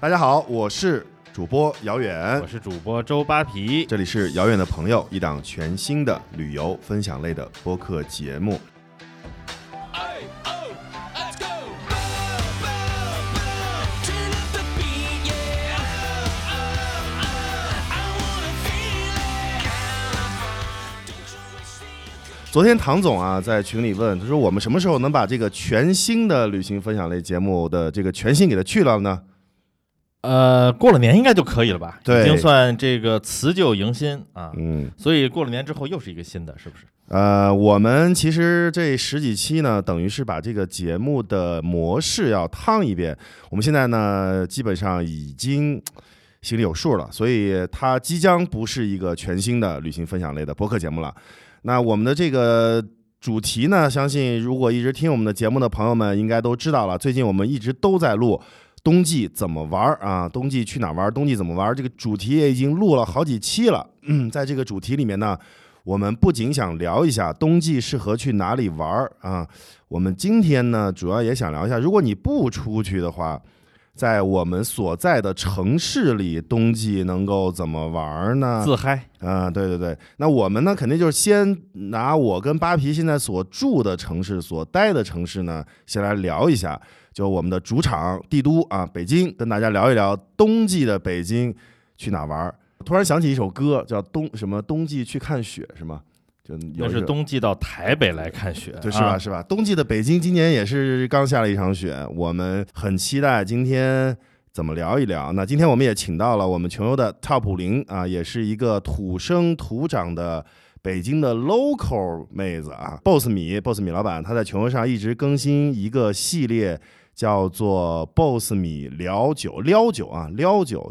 大家好，我是主播姚远，我是主播周扒皮，这里是姚远的朋友，一档全新的旅游分享类的播客节目。昨天唐总啊在群里问，他说我们什么时候能把这个全新的旅行分享类节目的这个全新给它去了呢？过了年应该就可以了吧？对，已经算这个辞旧迎新啊。嗯，所以过了年之后又是一个新的，是不是？我们其实这十几期呢，等于是把这个节目的模式要趟一遍。我们现在呢，基本上已经心里有数了，所以它即将不是一个全新的旅行分享类的播客节目了。那我们的这个主题呢，相信如果一直听我们的节目的朋友们应该都知道了。最近我们一直都在录冬季怎么玩啊，冬季去哪玩，冬季怎么玩，这个主题也已经录了好几期了。在这个主题里面呢，我们不仅想聊一下冬季适合去哪里玩啊，我们今天呢主要也想聊一下，如果你不出去的话，在我们所在的城市里，冬季能够怎么玩呢？自嗨啊，对对对。那我们呢，肯定就是先拿我跟扒皮现在所住的城市、所待的城市呢，先来聊一下，就我们的主场帝都啊，北京，跟大家聊一聊冬季的北京去哪玩。突然想起一首歌，叫冬季去看雪，是吗？那是冬季到台北来看雪，对，是吧？是吧？冬季的北京今年也是刚下了一场雪，我们很期待今天怎么聊一聊。那今天我们也请到了我们穷游的 Top 0啊，也是一个土生土长的北京的 local 妹子啊 ，Boss Mi 老板，她在穷游上一直更新一个系列。叫做 Boss 米撩酒，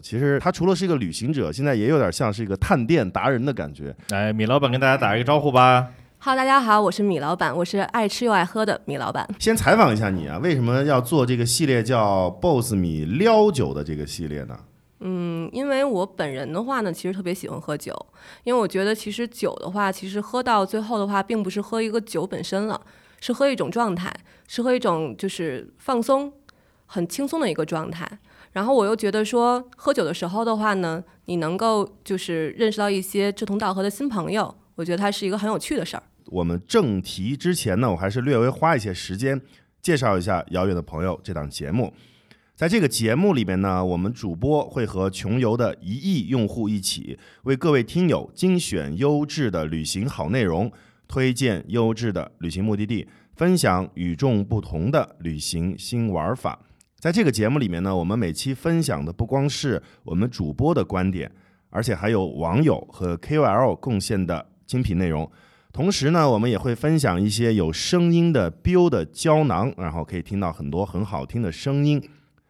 其实他除了是一个旅行者，现在也有点像是一个探店达人的感觉。哎，米老板跟大家打一个招呼吧。哈喽，大家好，我是米老板，我是爱吃又爱喝的米老板。先采访一下你啊，为什么要做这个系列叫 Boss 米撩酒的这个系列呢？因为我本人的话呢，其实特别喜欢喝酒，因为我觉得其实酒的话，其实喝到最后的话，并不是喝一个酒本身了。是喝一种状态，是喝一种就是放松很轻松的一个状态。然后我又觉得说喝酒的时候的话呢，你能够就是认识到一些志同道合的新朋友，我觉得它是一个很有趣的事儿。我们正题之前呢，我还是略微花一些时间介绍一下遥远的朋友这档节目。在这个节目里面呢，我们主播会和穷游的1亿用户一起，为各位听友精选优质的旅行好内容，推荐优质的旅行目的地，分享与众不同的旅行新玩法。在这个节目里面呢，我们每期分享的不光是我们主播的观点，而且还有网友和 KOL 贡献的精品内容。同时呢，我们也会分享一些有声音的 Biu 的胶囊，然后可以听到很多很好听的声音。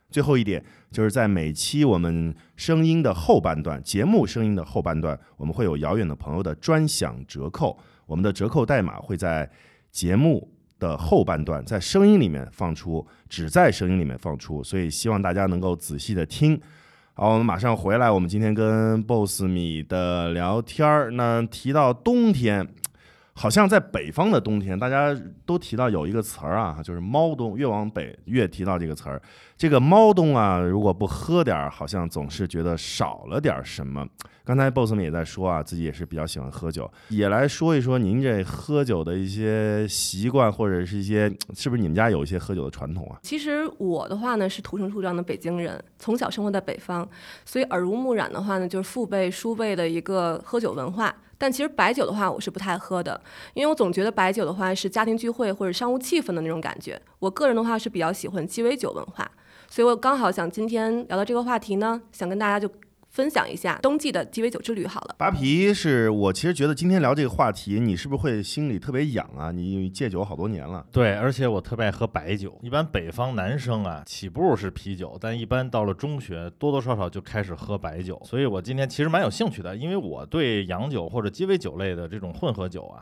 最后一点就是在每期我们声音的后半段，节目声音的后半段，我们会有遥远的朋友的专享折扣。我们的折扣代码会在节目的后半段，在声音里面放出，只在声音里面放出，所以希望大家能够仔细的听。好，我们马上回来，我们今天跟 Boss 米的聊天。那提到冬天，好像在北方的冬天，大家都提到有一个词儿啊，就是猫冬，越往北越提到这个词儿。这个猫冬啊，如果不喝点，好像总是觉得少了点什么。刚才 Boss 们也在说啊，自己也是比较喜欢喝酒，也来说一说您这喝酒的一些习惯，或者是一些是不是你们家有一些喝酒的传统啊？其实我的话呢是土生土长的北京人，从小生活在北方，所以耳濡目染的话呢，就是父辈、叔辈的一个喝酒文化。但其实白酒的话我是不太喝的，因为我总觉得白酒的话是家庭聚会或者商务气氛的那种感觉。我个人的话是比较喜欢鸡尾酒文化，所以我刚好想今天聊到这个话题呢，想跟大家就分享一下冬季的鸡尾酒之旅好了。扒皮是我其实觉得今天聊这个话题，你是不是会心里特别痒啊？你戒酒好多年了。对，而且我特别爱喝白酒。一般北方男生啊，起步是啤酒，但一般到了中学，多多少少就开始喝白酒。所以我今天其实蛮有兴趣的，因为我对洋酒或者鸡尾酒类的这种混合酒啊，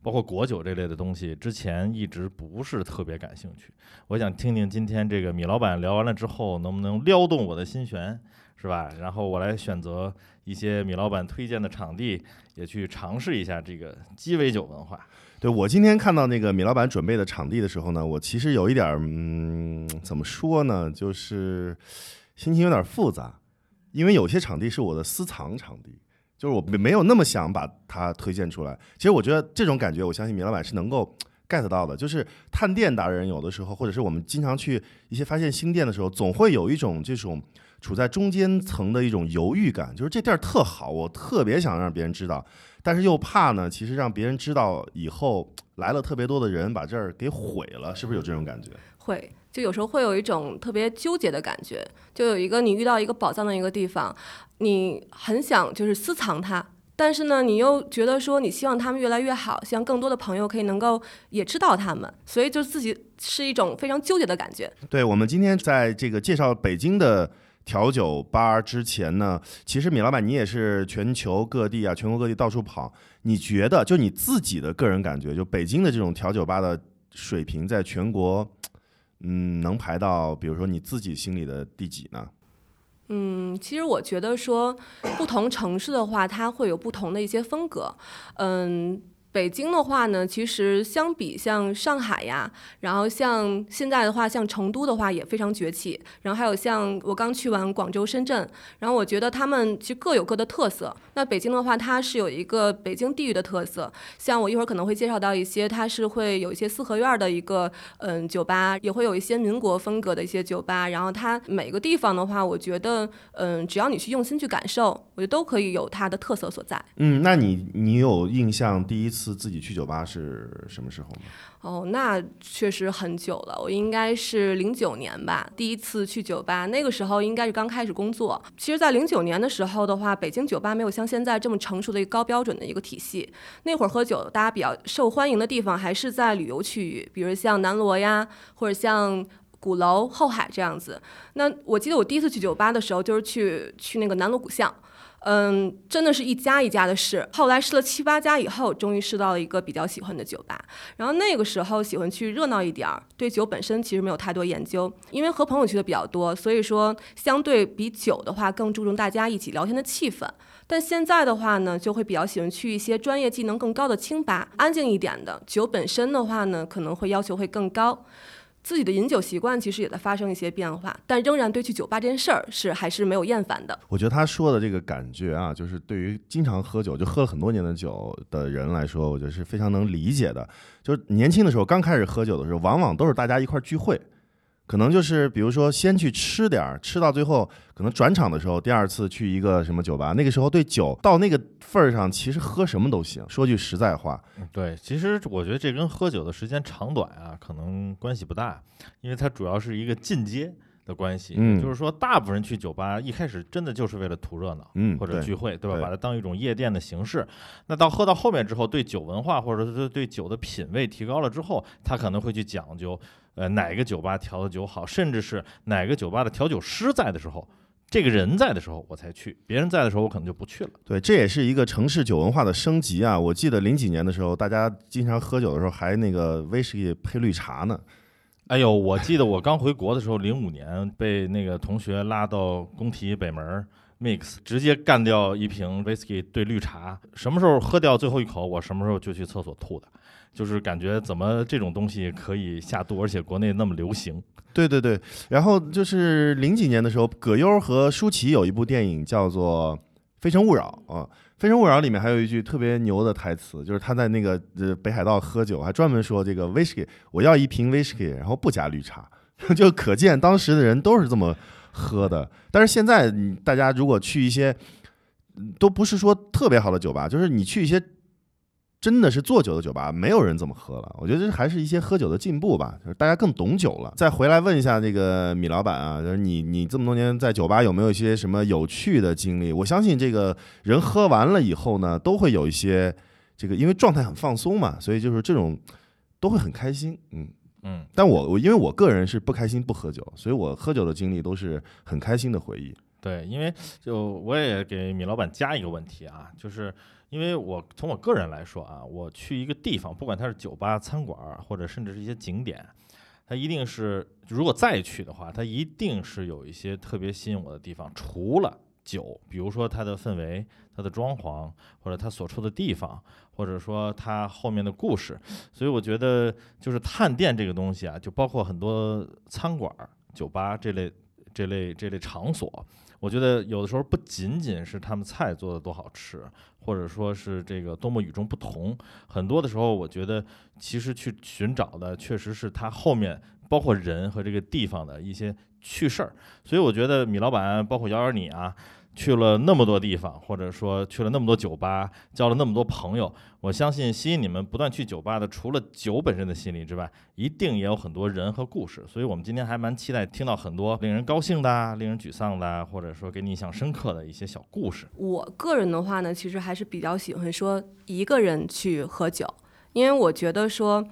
包括果酒这类的东西，之前一直不是特别感兴趣。我想听听今天这个米老板聊完了之后，能不能撩动我的心弦。是吧？然后我来选择一些米老板推荐的场地，也去尝试一下这个鸡尾酒文化。对，我今天看到那个米老板准备的场地的时候呢，我其实有一点怎么说呢，就是心情有点复杂，因为有些场地是我的私藏场地，就是我没有那么想把它推荐出来。其实我觉得这种感觉，我相信米老板是能够 get 到的，就是探店达人有的时候，或者是我们经常去一些发现新店的时候，总会有一种这种处在中间层的一种犹豫感，就是这地儿特好，我特别想让别人知道，但是又怕呢，其实让别人知道以后来了特别多的人把这儿给毁了，是不是有这种感觉？会，就有时候会有一种特别纠结的感觉，就有一个你遇到一个宝藏的一个地方，你很想就是私藏它，但是呢你又觉得说你希望他们越来越好，希望更多的朋友可以能够也知道他们，所以就自己是一种非常纠结的感觉。对，我们今天在这个介绍北京的调酒吧之前呢，其实米老板你也是全球各地啊，全国各地到处跑，你觉得就你自己的个人感觉，就北京的这种调酒吧的水平在全国能排到比如说你自己心里的第几呢？其实我觉得说不同城市的话它会有不同的一些风格。北京的话呢，其实相比像上海呀，然后像现在的话，像成都的话也非常崛起，然后还有像我刚去完广州、深圳，然后我觉得他们其实各有各的特色。那北京的话，它是有一个北京地域的特色，像我一会儿可能会介绍到一些，它是会有一些四合院的一个酒吧，也会有一些民国风格的一些酒吧。然后它每个地方的话，我觉得只要你去用心去感受，我觉得都可以有它的特色所在。那你有印象第一次自己去酒吧是什么时候吗？那确实很久了，我应该是09年吧，第一次去酒吧。那个时候应该是刚开始工作。其实在09年的时候的话，北京酒吧没有像现在这么成熟的一个高标准的一个体系。那会儿喝酒大家比较受欢迎的地方还是在旅游区域，比如像南锣呀，或者像鼓楼、后海这样子。那我记得我第一次去酒吧的时候就是去那个南锣鼓巷，真的是一家一家的试，后来试了7、8家以后，终于试到了一个比较喜欢的酒吧。然后那个时候喜欢去热闹一点，对酒本身其实没有太多研究，因为和朋友去的比较多，所以说相对比酒的话更注重大家一起聊天的气氛。但现在的话呢，就会比较喜欢去一些专业技能更高的清吧，安静一点的。酒本身的话呢，可能会要求会更高。自己的饮酒习惯其实也在发生一些变化，但仍然对去酒吧这件事儿还是没有厌烦的。我觉得他说的这个感觉啊，就是对于经常喝酒，就喝了很多年的酒的人来说，我觉得是非常能理解的。就是年轻的时候，刚开始喝酒的时候，往往都是大家一块聚会，可能就是比如说先去吃点儿，吃到最后可能转场的时候，第二次去一个什么酒吧，那个时候对酒到那个份儿上，其实喝什么都行。说句实在话，对，其实我觉得这跟喝酒的时间长短啊，可能关系不大，因为它主要是一个进阶的关系。就是说大部分人去酒吧一开始真的就是为了图热闹，或者聚会，对吧？把它当一种夜店的形式。那到喝到后面之后，对酒文化或者是对酒的品味提高了之后，他可能会去讲究，哪个酒吧调的酒好，甚至是哪个酒吧的调酒师在的时候，这个人在的时候我才去，别人在的时候我可能就不去了。对，这也是一个城市酒文化的升级啊！我记得20几年的时候，大家经常喝酒的时候还那个威士忌配绿茶呢。哎呦，我记得我刚回国的时候，05年被那个同学拉到工体北门 mix， 直接干掉一瓶威士忌兑绿茶。什么时候喝掉最后一口，我什么时候就去厕所吐的。就是感觉怎么这种东西可以下肚，而且国内那么流行。对对对，然后就是20几年的时候，葛优和舒淇有一部电影叫做《非诚勿扰》啊，《非诚勿扰》里面还有一句特别牛的台词，就是他在那个北海道喝酒，还专门说这个威士忌，我要一瓶威士忌，然后不加绿茶，就可见当时的人都是这么喝的。但是现在大家如果去一些都不是说特别好的酒吧，就是你去一些真的是做酒的酒吧，没有人这么喝了。我觉得这还是一些喝酒的进步吧，就是大家更懂酒了。再回来问一下这个米老板啊，就是你这么多年在酒吧有没有一些什么有趣的经历？我相信这个人喝完了以后呢，都会有一些这个，因为状态很放松嘛，所以就是这种都会很开心。但我因为我个人是不开心不喝酒，所以我喝酒的经历都是很开心的回忆。对，因为就我也给米老板加一个问题啊，就是。因为我从我个人来说啊，我去一个地方，不管它是酒吧、餐馆，或者甚至是一些景点，它一定是，如果再去的话，它一定是有一些特别吸引我的地方。除了酒，比如说它的氛围、它的装潢，或者它所处的地方，或者说它后面的故事。所以我觉得，就是探店这个东西啊，就包括很多餐馆、酒吧这类。这类场所，我觉得有的时候不仅仅是他们菜做的多好吃，或者说是这个多么与众不同，很多的时候我觉得其实去寻找的确实是它后面包括人和这个地方的一些趣事儿。所以我觉得米老板包括姚你啊，去了那么多地方，或者说去了那么多酒吧，交了那么多朋友，我相信吸引你们不断去酒吧的，除了酒本身的心理之外，一定也有很多人和故事。所以我们今天还蛮期待听到很多令人高兴的啊，令人沮丧的啊，或者说给你印象深刻的一些小故事。我个人的话呢，其实还是比较喜欢说一个人去喝酒，因为我觉得说，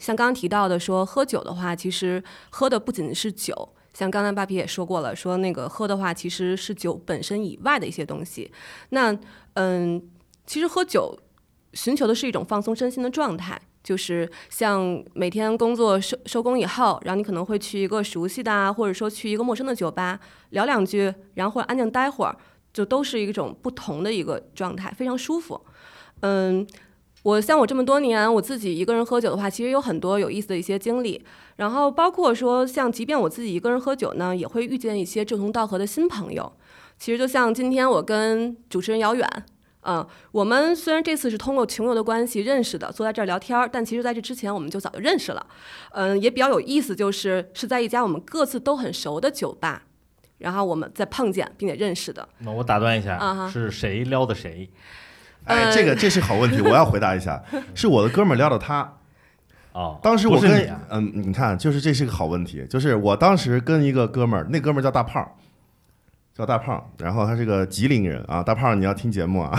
像刚刚提到的说喝酒的话，其实喝的不仅是酒。像刚才巴皮也说过了，说那个喝的话其实是酒本身以外的一些东西。那其实喝酒寻求的是一种放松身心的状态，就是像每天工作收工以后，然后你可能会去一个熟悉的啊，或者说去一个陌生的酒吧聊两句，然后或者安静待会儿，就都是一种不同的一个状态，非常舒服。我这么多年我自己一个人喝酒的话，其实有很多有意思的一些经历，然后包括说像即便我自己一个人喝酒呢，也会遇见一些志同道合的新朋友。其实就像今天我跟主持人姚远，我们虽然这次是通过穷游的关系认识的，坐在这儿聊天，但其实在这之前我们就早就认识了。也比较有意思，就是在一家我们各自都很熟的酒吧，然后我们在碰见并且认识的。那我打断一下，是谁撩的谁？哎，这是好问题，我要回答一下。是我的哥们儿撩到他，当时我跟你看，就是这是个好问题，就是我当时跟一个哥们儿，那哥们儿叫大胖，然后他是个吉林人啊，大胖你要听节目啊，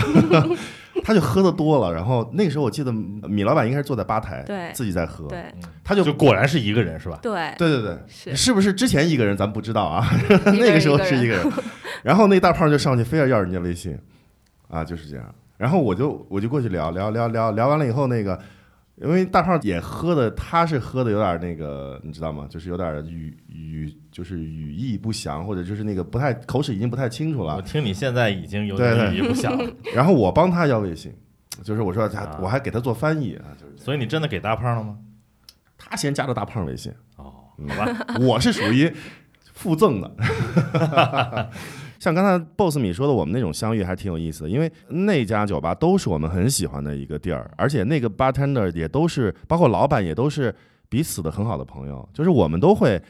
他就喝的多了，然后那个时候我记得米老板应该是坐在吧台，对，自己在喝，对，他就果然是一个人是吧？对，对对对，是不是之前一个人咱不知道啊？那个时候是一个人，然后那大胖就上去非要人家微信，啊，就是这样。然后我就过去聊完了以后，那个因为大胖也喝的，他是喝的有点那个，你知道吗？就是有点语义不详，或者就是那个不太口齿已经不太清楚了。我听你现在已经有点语义不详了。然后我帮他要微信，就是我说我还给他做翻译啊，就是。所以你真的给大胖了吗？他先加了大胖微信。哦，好吧，我是属于附赠的。像刚才 Boss 米说的，我们那种相遇还挺有意思的，因为那家酒吧都是我们很喜欢的一个地儿，而且那个 bartender 也都是，包括老板也都是彼此的很好的朋友。就是我们都会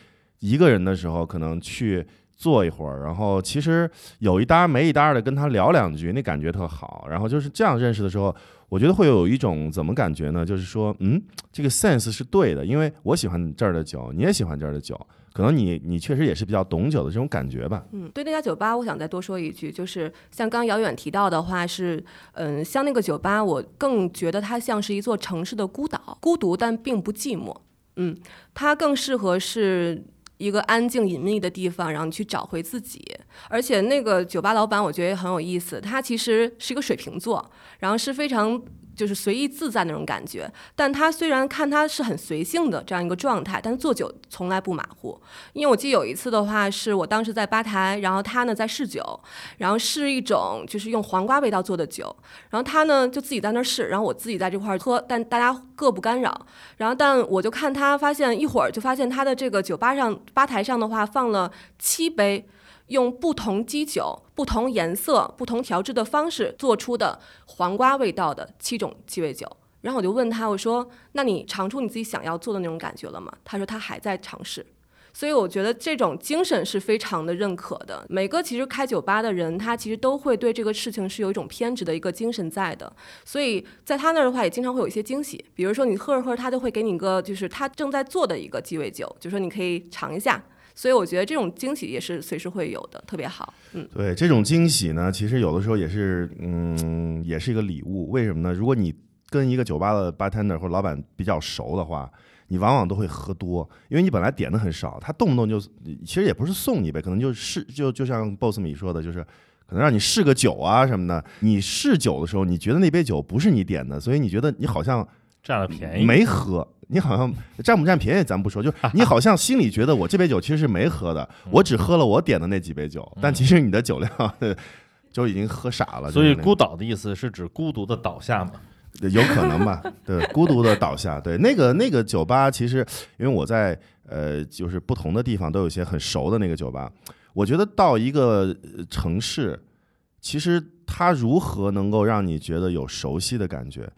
一个人的时候可能去坐一会儿，然后其实有一搭没一搭的跟他聊两句，那感觉特好。然后就是这样认识的时候，我觉得会有一种怎么感觉呢？就是说，这个 sense 是对的，因为我喜欢这儿的酒，你也喜欢这儿的酒，可能你确实也是比较懂酒的这种感觉吧。对那家酒吧，我想再多说一句，就是像刚姚远提到的话是，像那个酒吧，我更觉得它像是一座城市的孤岛，孤独但并不寂寞。它更适合是一个安静隐秘的地方，然后你去找回自己。而且那个酒吧老板我觉得也很有意思，他其实是一个水瓶座，然后是非常就是随意自在那种感觉，但他虽然看他是很随性的这样一个状态，但是做酒从来不马虎。因为我记得有一次的话，是我当时在吧台，然后他呢在试酒，然后试一种就是用黄瓜味道做的酒，然后他呢就自己在那试，然后我自己在这块喝，但大家各不干扰。然后但我就看他发现一会儿就发现他的这个酒吧上吧台上的话放了7杯用不同基酒、不同颜色、不同调制的方式做出的黄瓜味道的7种鸡尾酒。然后我就问他，我说那你尝出你自己想要做的那种感觉了吗？他说他还在尝试。所以我觉得这种精神是非常的认可的。每个其实开酒吧的人，他其实都会对这个事情是有一种偏执的一个精神在的，所以在他那儿的话也经常会有一些惊喜。比如说你喝着喝着，他就会给你一个就是他正在做的一个鸡尾酒，就说你可以尝一下。所以我觉得这种惊喜也是随时会有的，特别好。对，这种惊喜呢，其实有的时候也是，也是一个礼物。为什么呢？如果你跟一个酒吧的 bartender 或者老板比较熟的话，你往往都会喝多，因为你本来点的很少，他动不动就其实也不是送你一杯，可能就像 Boss 米说的，就是可能让你试个酒啊什么的。你试酒的时候，你觉得那杯酒不是你点的，所以你觉得你好像占了便宜，没喝。你好像占不占便宜咱不说，就你好像心里觉得我这杯酒其实是没喝的，我只喝了我点的那几杯酒，但其实你的酒量就已经喝傻了。所以孤岛的意思是指孤独的倒下吗？有可能吧，对，孤独的倒下。对，那个酒吧其实因为我在就是不同的地方都有一些很熟的那个酒吧。我觉得到一个城市，其实它如何能够让你觉得有熟悉的感觉，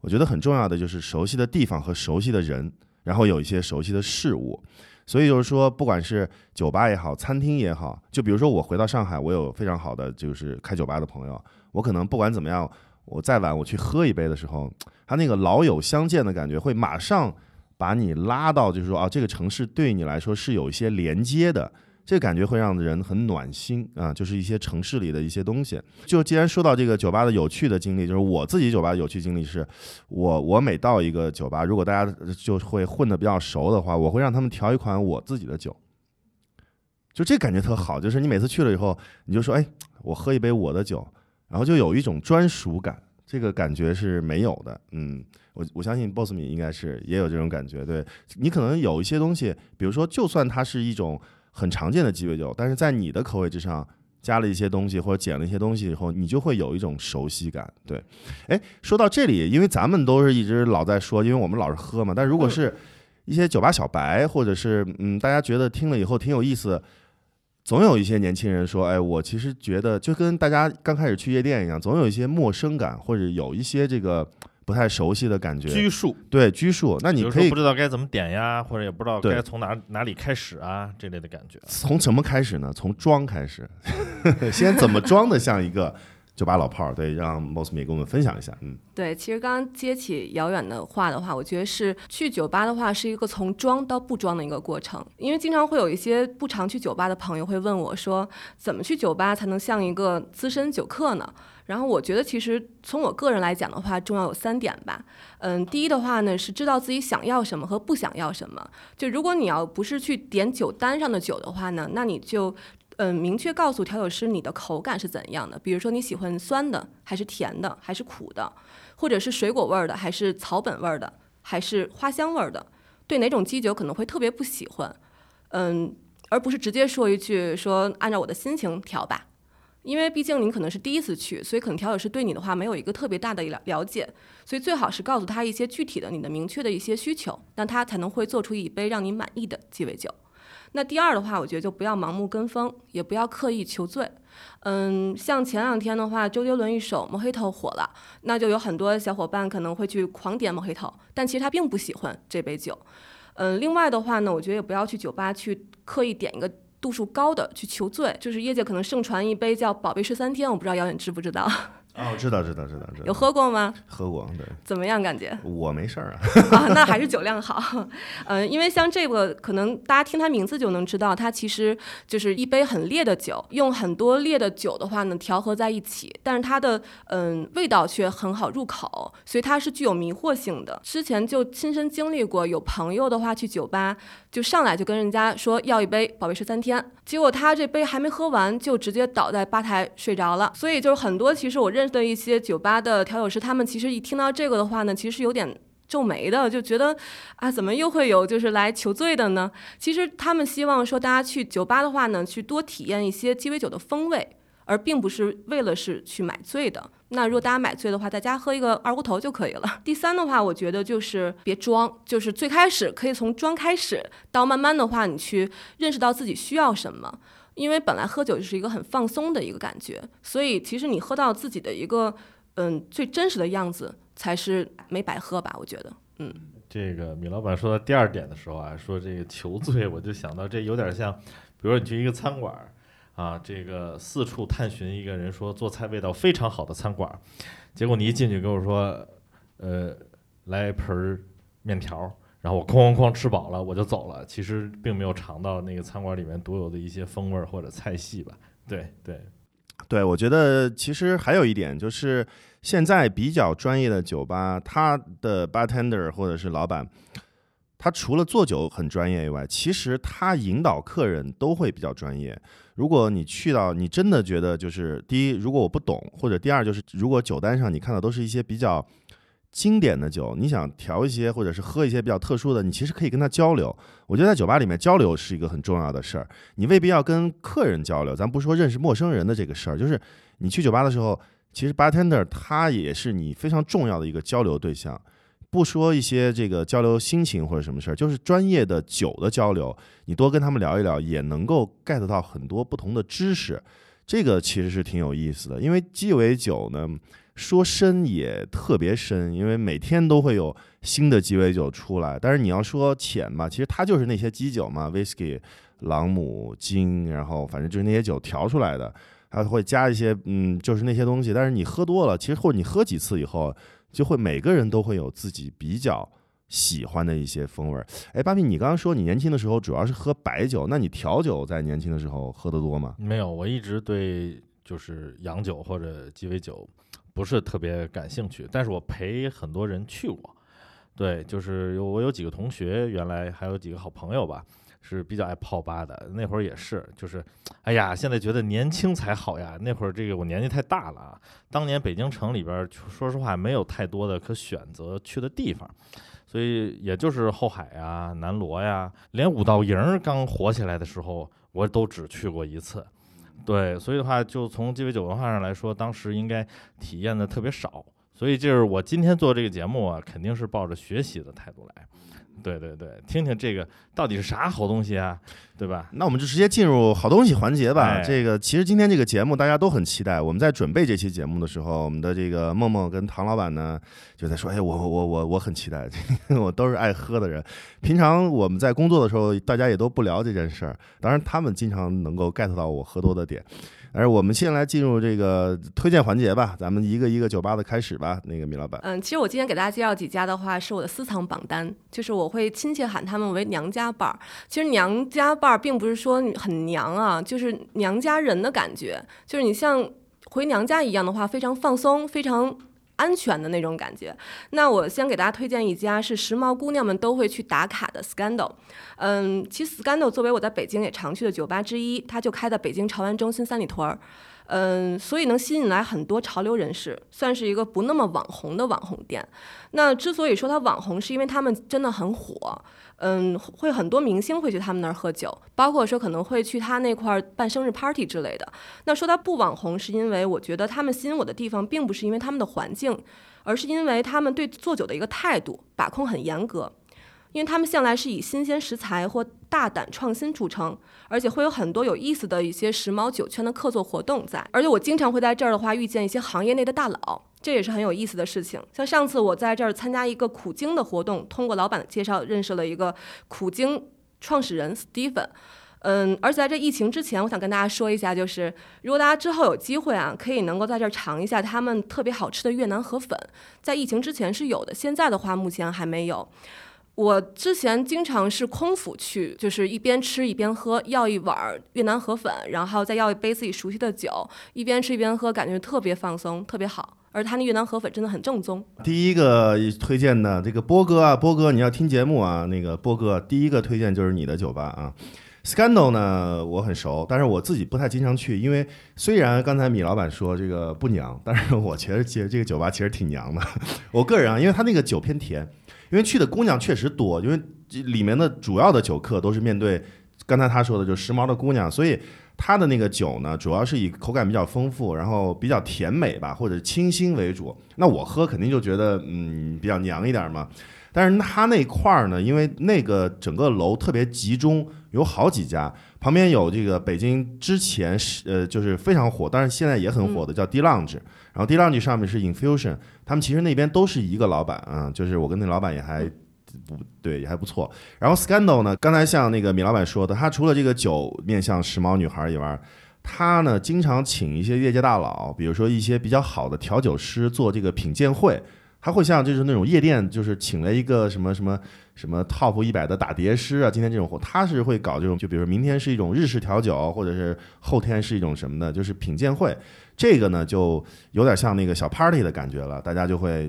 我觉得很重要的就是熟悉的地方和熟悉的人，然后有一些熟悉的事物。所以就是说，不管是酒吧也好，餐厅也好，就比如说我回到上海，我有非常好的就是开酒吧的朋友，我可能不管怎么样，我再晚我去喝一杯的时候，他那个老友相见的感觉会马上把你拉到，就是说啊，这个城市对你来说是有一些连接的，这个感觉会让人很暖心啊，就是一些城市里的一些东西。就既然说到这个酒吧的有趣的经历，就是我自己酒吧的有趣经历是，我每到一个酒吧，如果大家就会混得比较熟的话，我会让他们调一款我自己的酒，就这感觉特好。就是你每次去了以后，你就说，哎，我喝一杯我的酒，然后就有一种专属感，这个感觉是没有的。嗯，我相信 Boss Mi 应该是也有这种感觉。对，你可能有一些东西，比如说就算它是一种很常见的鸡尾酒，但是在你的口味之上加了一些东西或者减了一些东西以后，你就会有一种熟悉感。对，哎，说到这里，因为咱们都是一直老在说，因为我们老是喝嘛，但如果是一些酒吧小白，或者是大家觉得听了以后挺有意思，总有一些年轻人说，哎，我其实觉得就跟大家刚开始去夜店一样，总有一些陌生感，或者有一些这个不太熟悉的感觉，拘束。对，拘束。那你可以不知道该怎么点呀，或者也不知道该从哪里开始啊，这类的感觉。从什么开始呢？从装开始。先怎么装的像一个酒吧老炮儿？对，让 Boss Mi 给我们分享一下。嗯，对，其实刚刚接起遥远的话的话，我觉得是去酒吧的话是一个从装到不装的一个过程。因为经常会有一些不常去酒吧的朋友会问我说，怎么去酒吧才能像一个资深酒客呢？然后我觉得其实从我个人来讲的话，重要有3点吧。第一的话呢，是知道自己想要什么和不想要什么。就如果你要不是去点酒单上的酒的话呢，那你就明确告诉调酒师你的口感是怎样的，比如说你喜欢酸的还是甜的还是苦的，或者是水果味的还是草本味的还是花香味的，对哪种基酒可能会特别不喜欢。而不是直接说一句说按照我的心情调吧。因为毕竟您可能是第一次去，所以可能调酒师对你的话没有一个特别大的了解，所以最好是告诉他一些具体的你的明确的一些需求，那他才能会做出一杯让你满意的鸡尾酒。那第二的话，我觉得就不要盲目跟风，也不要刻意求醉。像前2天的话，周杰伦一首 Mojito 火了，那就有很多小伙伴可能会去狂点 Mojito， 但其实他并不喜欢这杯酒。另外的话呢，我觉得也不要去酒吧去刻意点一个度数高的去求醉，就是业界可能盛传一杯叫宝贝13天，我不知道姚远知不知道。哦，知道。有喝过吗？喝过，对。怎么样感觉？我没事啊。啊，那还是酒量好。因为像这个，可能大家听它名字就能知道，它其实就是一杯很烈的酒，用很多烈的酒的话呢调和在一起，但是它的味道却很好入口，所以它是具有迷惑性的。之前就亲身经历过，有朋友的话去酒吧，就上来就跟人家说要一杯宝贝13天，结果他这杯还没喝完就直接倒在吧台睡着了。所以就是很多其实我认识的一些酒吧的调酒师，他们其实一听到这个的话呢，其实有点皱眉的，就觉得啊，怎么又会有就是来求醉的呢？其实他们希望说大家去酒吧的话呢，去多体验一些鸡尾酒的风味，而并不是为了是去买醉的。那如果大家买醉的话，在家喝一个二锅头就可以了。第3的话，我觉得就是别装，就是最开始可以从装开始，到慢慢的话你去认识到自己需要什么。因为本来喝酒就是一个很放松的一个感觉，所以其实你喝到自己的一个最真实的样子才是没白喝吧，我觉得。这个米老板说到第2点的时候啊，说这个求醉，我就想到这有点像，比如说你去一个餐馆啊，这个四处探寻，一个人说做菜味道非常好的餐馆，结果你一进去跟我说，来一盆面条，然后我哐吃饱了我就走了，其实并没有尝到那个餐馆里面独有的一些风味或者菜系吧。对，我觉得其实还有一点就是，现在比较专业的酒吧，他的 bartender 或者是老板，他除了做酒很专业以外，其实他引导客人都会比较专业。如果你去到，你真的觉得就是第一，如果我不懂，或者第二就是如果酒单上你看到都是一些比较经典的酒，你想调一些或者是喝一些比较特殊的，你其实可以跟他交流。我觉得在酒吧里面交流是一个很重要的事儿，你未必要跟客人交流，咱不说认识陌生人的这个事儿，就是你去酒吧的时候，其实 bartender 他也是你非常重要的一个交流对象。不说一些这个交流心情或者什么事儿，就是专业的酒的交流，你多跟他们聊一聊，也能够 get 到很多不同的知识。这个其实是挺有意思的，因为鸡尾酒呢，说深也特别深，因为每天都会有新的鸡尾酒出来。但是你要说浅嘛，其实它就是那些基酒嘛 ，whisky、朗姆、金，然后反正就是那些酒调出来的，它会加一些就是那些东西。但是你喝多了，其实或者你喝几次以后，就会每个人都会有自己比较喜欢的一些风味。哎，巴比，你刚刚说你年轻的时候主要是喝白酒，那你调酒在年轻的时候喝得多吗？没有，我一直对就是洋酒或者鸡尾酒不是特别感兴趣，但是我陪很多人去过。对，就是我有几个同学，原来还有几个好朋友吧，是比较爱泡吧的。那会儿也是，就是哎呀，现在觉得年轻才好呀，那会儿这个我年纪太大了啊。当年北京城里边说实话没有太多的可选择去的地方，所以也就是后海啊、南锣呀，连五道营刚火起来的时候，我都只去过一次。对，所以的话，就从鸡尾酒文化上来说，当时应该体验的特别少。所以就是我今天做这个节目啊，肯定是抱着学习的态度来。对对对，听听这个到底是啥好东西啊，对吧？那我们就直接进入好东西环节吧。这个其实今天这个节目大家都很期待。我们在准备这期节目的时候，我们的这个梦梦跟唐老板呢就在说：“哎，我很期待，我都是爱喝的人。平常我们在工作的时候，大家也都不聊这件事儿。当然，他们经常能够 get 到我喝多的点。而我们先来进入这个推荐环节吧，咱们一个一个酒吧的开始吧。那个米老板，其实我今天给大家介绍几家的话，是我的私藏榜单，就是我会亲切喊他们为娘家伴儿。其实娘家伴儿并不是说很娘啊，就是娘家人的感觉，就是你像回娘家一样的话，非常放松，非常安全的那种感觉。那我先给大家推荐一家是时髦姑娘们都会去打卡的 Scandal。其实 Scandal 作为我在北京也常去的酒吧之一，它就开在北京朝阳中心三里屯儿。所以能吸引来很多潮流人士，算是一个不那么网红的网红店。那之所以说它网红，是因为他们真的很火。会很多明星会去他们那儿喝酒，包括说可能会去他那块办生日 party 之类的。那说他不网红，是因为我觉得他们吸引我的地方，并不是因为他们的环境，而是因为他们对做酒的一个态度把控很严格。因为他们向来是以新鲜食材或大胆创新著称，而且会有很多有意思的一些时髦酒圈的客座活动在。而且我经常会在这儿的话遇见一些行业内的大佬，这也是很有意思的事情。像上次我在这儿参加一个苦精的活动，通过老板的介绍认识了一个苦精创始人 Steven。而且在这疫情之前，我想跟大家说一下，就是如果大家之后有机会啊，可以能够在这儿尝一下他们特别好吃的越南河粉，在疫情之前是有的，现在的话目前还没有。我之前经常是空腹去，就是一边吃一边喝，要一碗越南河粉，然后再要一杯自己熟悉的酒，一边吃一边喝，感觉特别放松，特别好。而他那越南河粉真的很正宗。第一个推荐的这个波哥啊，波哥你要听节目啊，那个波哥第一个推荐就是你的酒吧啊。Scandal 呢我很熟，但是我自己不太经常去，因为虽然刚才米老板说这个不娘，但是我觉得这个酒吧其实挺娘的。我个人啊，因为他那个酒偏甜，因为去的姑娘确实多，因为里面的主要的酒客都是面对刚才他说的就是时髦的姑娘，所以他的那个酒呢主要是以口感比较丰富，然后比较甜美吧，或者清新为主。那我喝肯定就觉得比较娘一点嘛。但是他那块儿呢，因为那个整个楼特别集中，有好几家，旁边有这个北京之前就是非常火，但是现在也很火的叫 D Lounge， 然后 D Lounge 上面是 Infusion， 他们其实那边都是一个老板啊，就是我跟那老板也还对，也还不错。然后 Scandal 呢，刚才像那个米老板说的，他除了这个酒面向时髦女孩以外，他呢经常请一些业界大佬，比如说一些比较好的调酒师做这个品鉴会。他会像就是那种夜店，就是请了一个什么什么什么 top 100的打碟师啊，今天这种活，他是会搞这种，就比如说明天是一种日式调酒，或者是后天是一种什么的，就是品鉴会。这个呢就有点像那个小 party 的感觉了，大家就会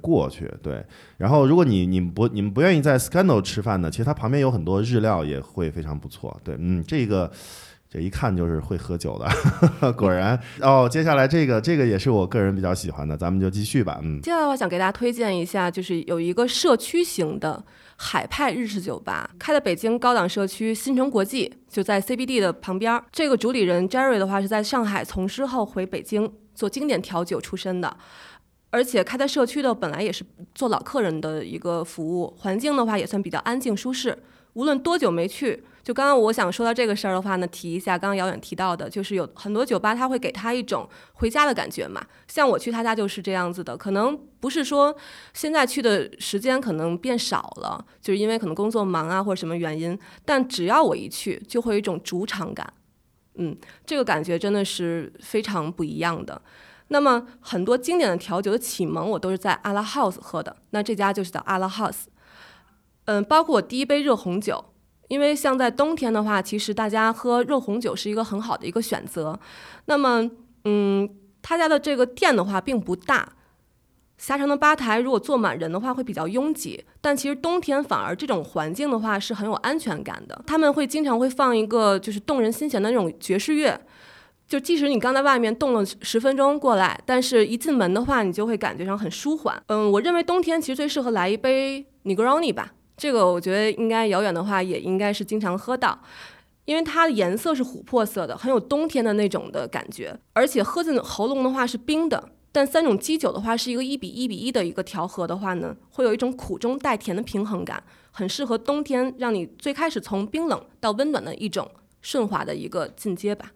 过去。对，然后如果你们不愿意在 Scandal 吃饭呢，其实它旁边有很多日料也会非常不错。对，这一看就是会喝酒的，呵呵，果然哦。接下来这个也是我个人比较喜欢的，咱们就继续吧。接下来我想给大家推荐一下，就是有一个社区型的海派日式酒吧，开在北京高档社区新城国际，就在 CBD 的旁边。这个主理人 Jerry 的话是在上海从师后回北京做经典调酒出身的。而且开在社区的本来也是做老客人的一个服务，环境的话也算比较安静舒适。无论多久没去，就刚刚我想说到这个事儿的话呢，提一下刚刚姚远提到的，就是有很多酒吧他会给他一种回家的感觉嘛，像我去他家就是这样子的。可能不是说现在去的时间可能变少了，就是因为可能工作忙啊或者什么原因，但只要我一去就会有一种主场感，这个感觉真的是非常不一样的。那么很多经典的调酒的启蒙我都是在 Ala House 喝的，那这家就是叫 Ala House。 包括我第一杯热红酒，因为像在冬天的话其实大家喝热红酒是一个很好的一个选择。那么他家的这个店的话并不大，狭长的吧台如果坐满人的话会比较拥挤，但其实冬天反而这种环境的话是很有安全感的。他们会经常会放一个就是动人心弦的那种爵士乐，就即使你刚在外面动了10分钟过来，但是一进门的话你就会感觉上很舒缓。我认为冬天其实最适合来一杯 Negroni 吧，这个我觉得应该遥远的话也应该是经常喝到，因为它的颜色是琥珀色的，很有冬天的那种的感觉，而且喝进喉咙的话是冰的。但三种基酒的话是一个1:1:1的一个调和的话呢，会有一种苦中带甜的平衡感，很适合冬天，让你最开始从冰冷到温暖的一种顺滑的一个进阶吧。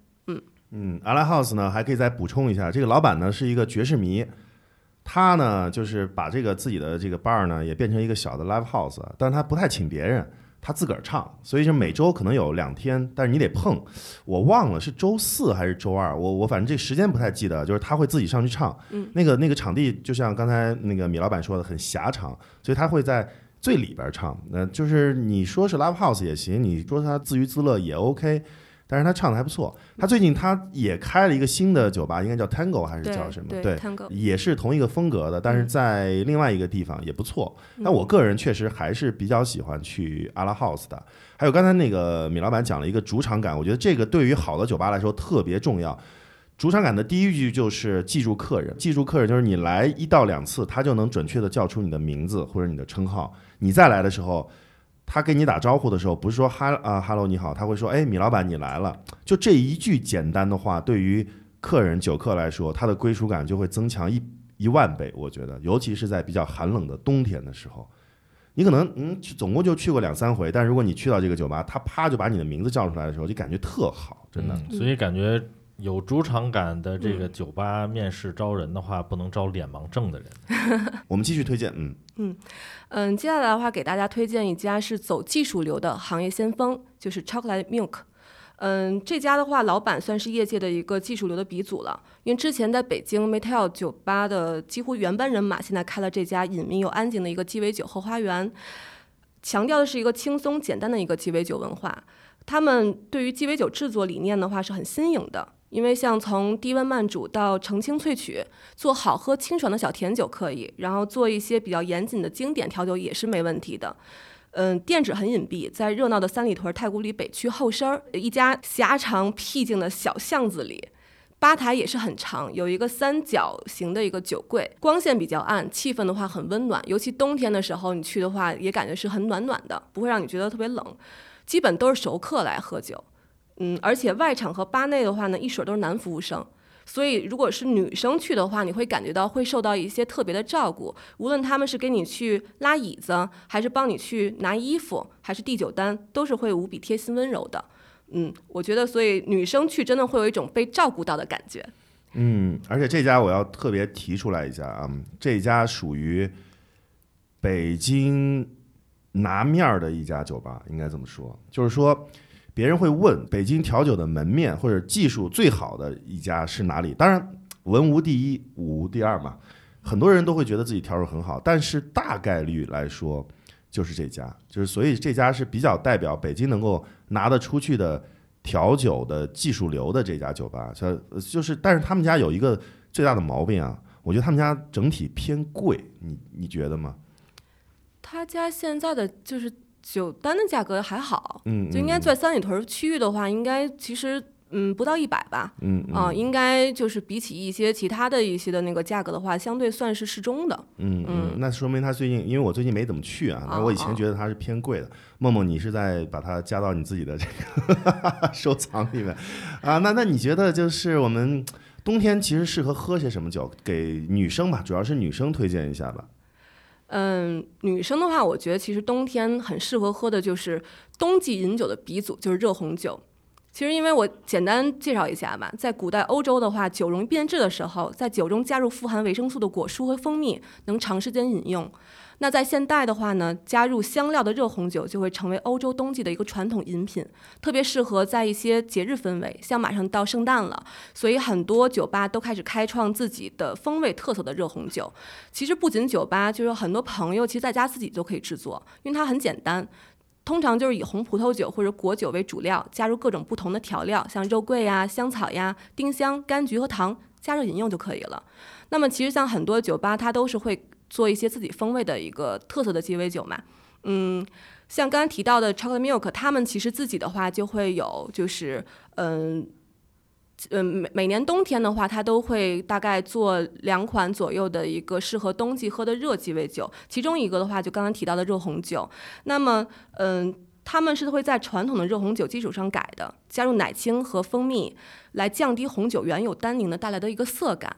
Ala House 呢还可以再补充一下，这个老板呢是一个爵士迷，他呢就是把这个自己的这个 bar 呢也变成一个小的 live house， 但他不太请别人，他自个儿唱，所以就每周可能有2天，但是你得碰，我忘了是周4还是周2，我反正这时间不太记得，就是他会自己上去唱，那个场地就像刚才那个米老板说的很狭长，所以他会在最里边唱，就是你说是 live house 也行，你说他自娱自乐也 OK，但是他唱的还不错。他最近他也开了一个新的酒吧，应该叫 Tango 还是叫什么？ 对， Tango 也是同一个风格的，但是在另外一个地方也不错。但我个人确实还是比较喜欢去 Ala House 的。还有刚才那个米老板讲了一个主场感，我觉得这个对于好的酒吧来说特别重要。主场感的第一句就是记住客人，记住客人就是你来1到2次，他就能准确的叫出你的名字或者你的称号。你再来的时候，他跟你打招呼的时候不是说哈喽你好，他会说，哎，米老板你来了，就这一句简单的话对于客人酒客来说，他的归属感就会增强1万倍。我觉得尤其是在比较寒冷的冬天的时候，你可能总共就去过2-3回，但如果你去到这个酒吧，他啪就把你的名字叫出来的时候，就感觉特好，真的。所以感觉有主场感的这个酒吧面试招人的话，不能招脸盲症的人。我们继续推荐，接下来的话给大家推荐一家是走技术流的行业先锋，就是 Chocolate Milk。这家的话老板算是业界的一个技术流的鼻祖了，因为之前在北京 Metal 酒吧的几乎原班人马，现在开了这家隐秘又安静的一个鸡尾酒后花园，强调的是一个轻松简单的一个鸡尾酒文化。他们对于鸡尾酒制作理念的话是很新颖的，因为像从低温慢煮到澄清萃取，做好喝清爽的小甜酒可以，然后做一些比较严谨的经典调酒也是没问题的。店址很隐蔽，在热闹的三里屯太古里北区后身一家狭长僻静的小巷子里，吧台也是很长，有一个3角形的一个酒柜，光线比较暗，气氛的话很温暖，尤其冬天的时候你去的话也感觉是很暖暖的，不会让你觉得特别冷，基本都是熟客来喝酒。而且外场和吧内的话呢，一水都是男服务生，所以如果是女生去的话，你会感觉到会受到一些特别的照顾，无论他们是给你去拉椅子，还是帮你去拿衣服，还是递酒单，都是会无比贴心温柔的。我觉得所以女生去真的会有一种被照顾到的感觉。而且这家我要特别提出来一下啊，这家属于北京拿面的一家酒吧，应该这么说，就是说别人会问北京调酒的门面或者技术最好的一家是哪里，当然文无第一武无第二嘛，很多人都会觉得自己调酒很好，但是大概率来说就是这家，就是所以这家是比较代表北京能够拿得出去的调酒的技术流的这家酒吧。就是但是他们家有一个最大的毛病啊，我觉得他们家整体偏贵，你觉得吗？他家现在的就是酒单的价格还好，就应该在三里屯区域的话，应该其实不到100吧，应该就是比起一些其他的一些的那个价格的话，相对算是适中的。那说明他最近，因为我最近没怎么去啊，那我以前觉得它是偏贵的。梦梦，你是在把它加到你自己的这个收藏里面啊？那你觉得就是我们冬天其实适合喝些什么酒？给女生吧，主要是女生推荐一下吧。嗯，女生的话，我觉得其实冬天很适合喝的就是冬季饮酒的鼻祖，就是热红酒。其实因为我简单介绍一下吧，在古代欧洲的话，酒容易变质的时候，在酒中加入富含维生素的果蔬和蜂蜜，能长时间饮用。那在现代的话呢，加入香料的热红酒就会成为欧洲冬季的一个传统饮品，特别适合在一些节日氛围，像马上到圣诞了，所以很多酒吧都开始开创自己的风味特色的热红酒。其实不仅酒吧，就是很多朋友其实在家自己就可以制作，因为它很简单。通常就是以红葡萄酒或者果酒为主料，加入各种不同的调料，像肉桂呀、香草呀、丁香、柑橘和糖，加热饮用就可以了。那么其实像很多酒吧，它都是会做一些自己风味的一个特色的鸡尾酒嘛。嗯，像刚才提到的 Chocolate Milk， 他们其实自己的话就会有，就是每年冬天的话，它都会大概做2款左右的一个适合冬季喝的热鸡尾酒，其中一个的话就刚刚提到的热红酒。那么他们是会在传统的热红酒基础上改的，加入奶精和蜂蜜来降低红酒原有单宁的带来的一个涩感，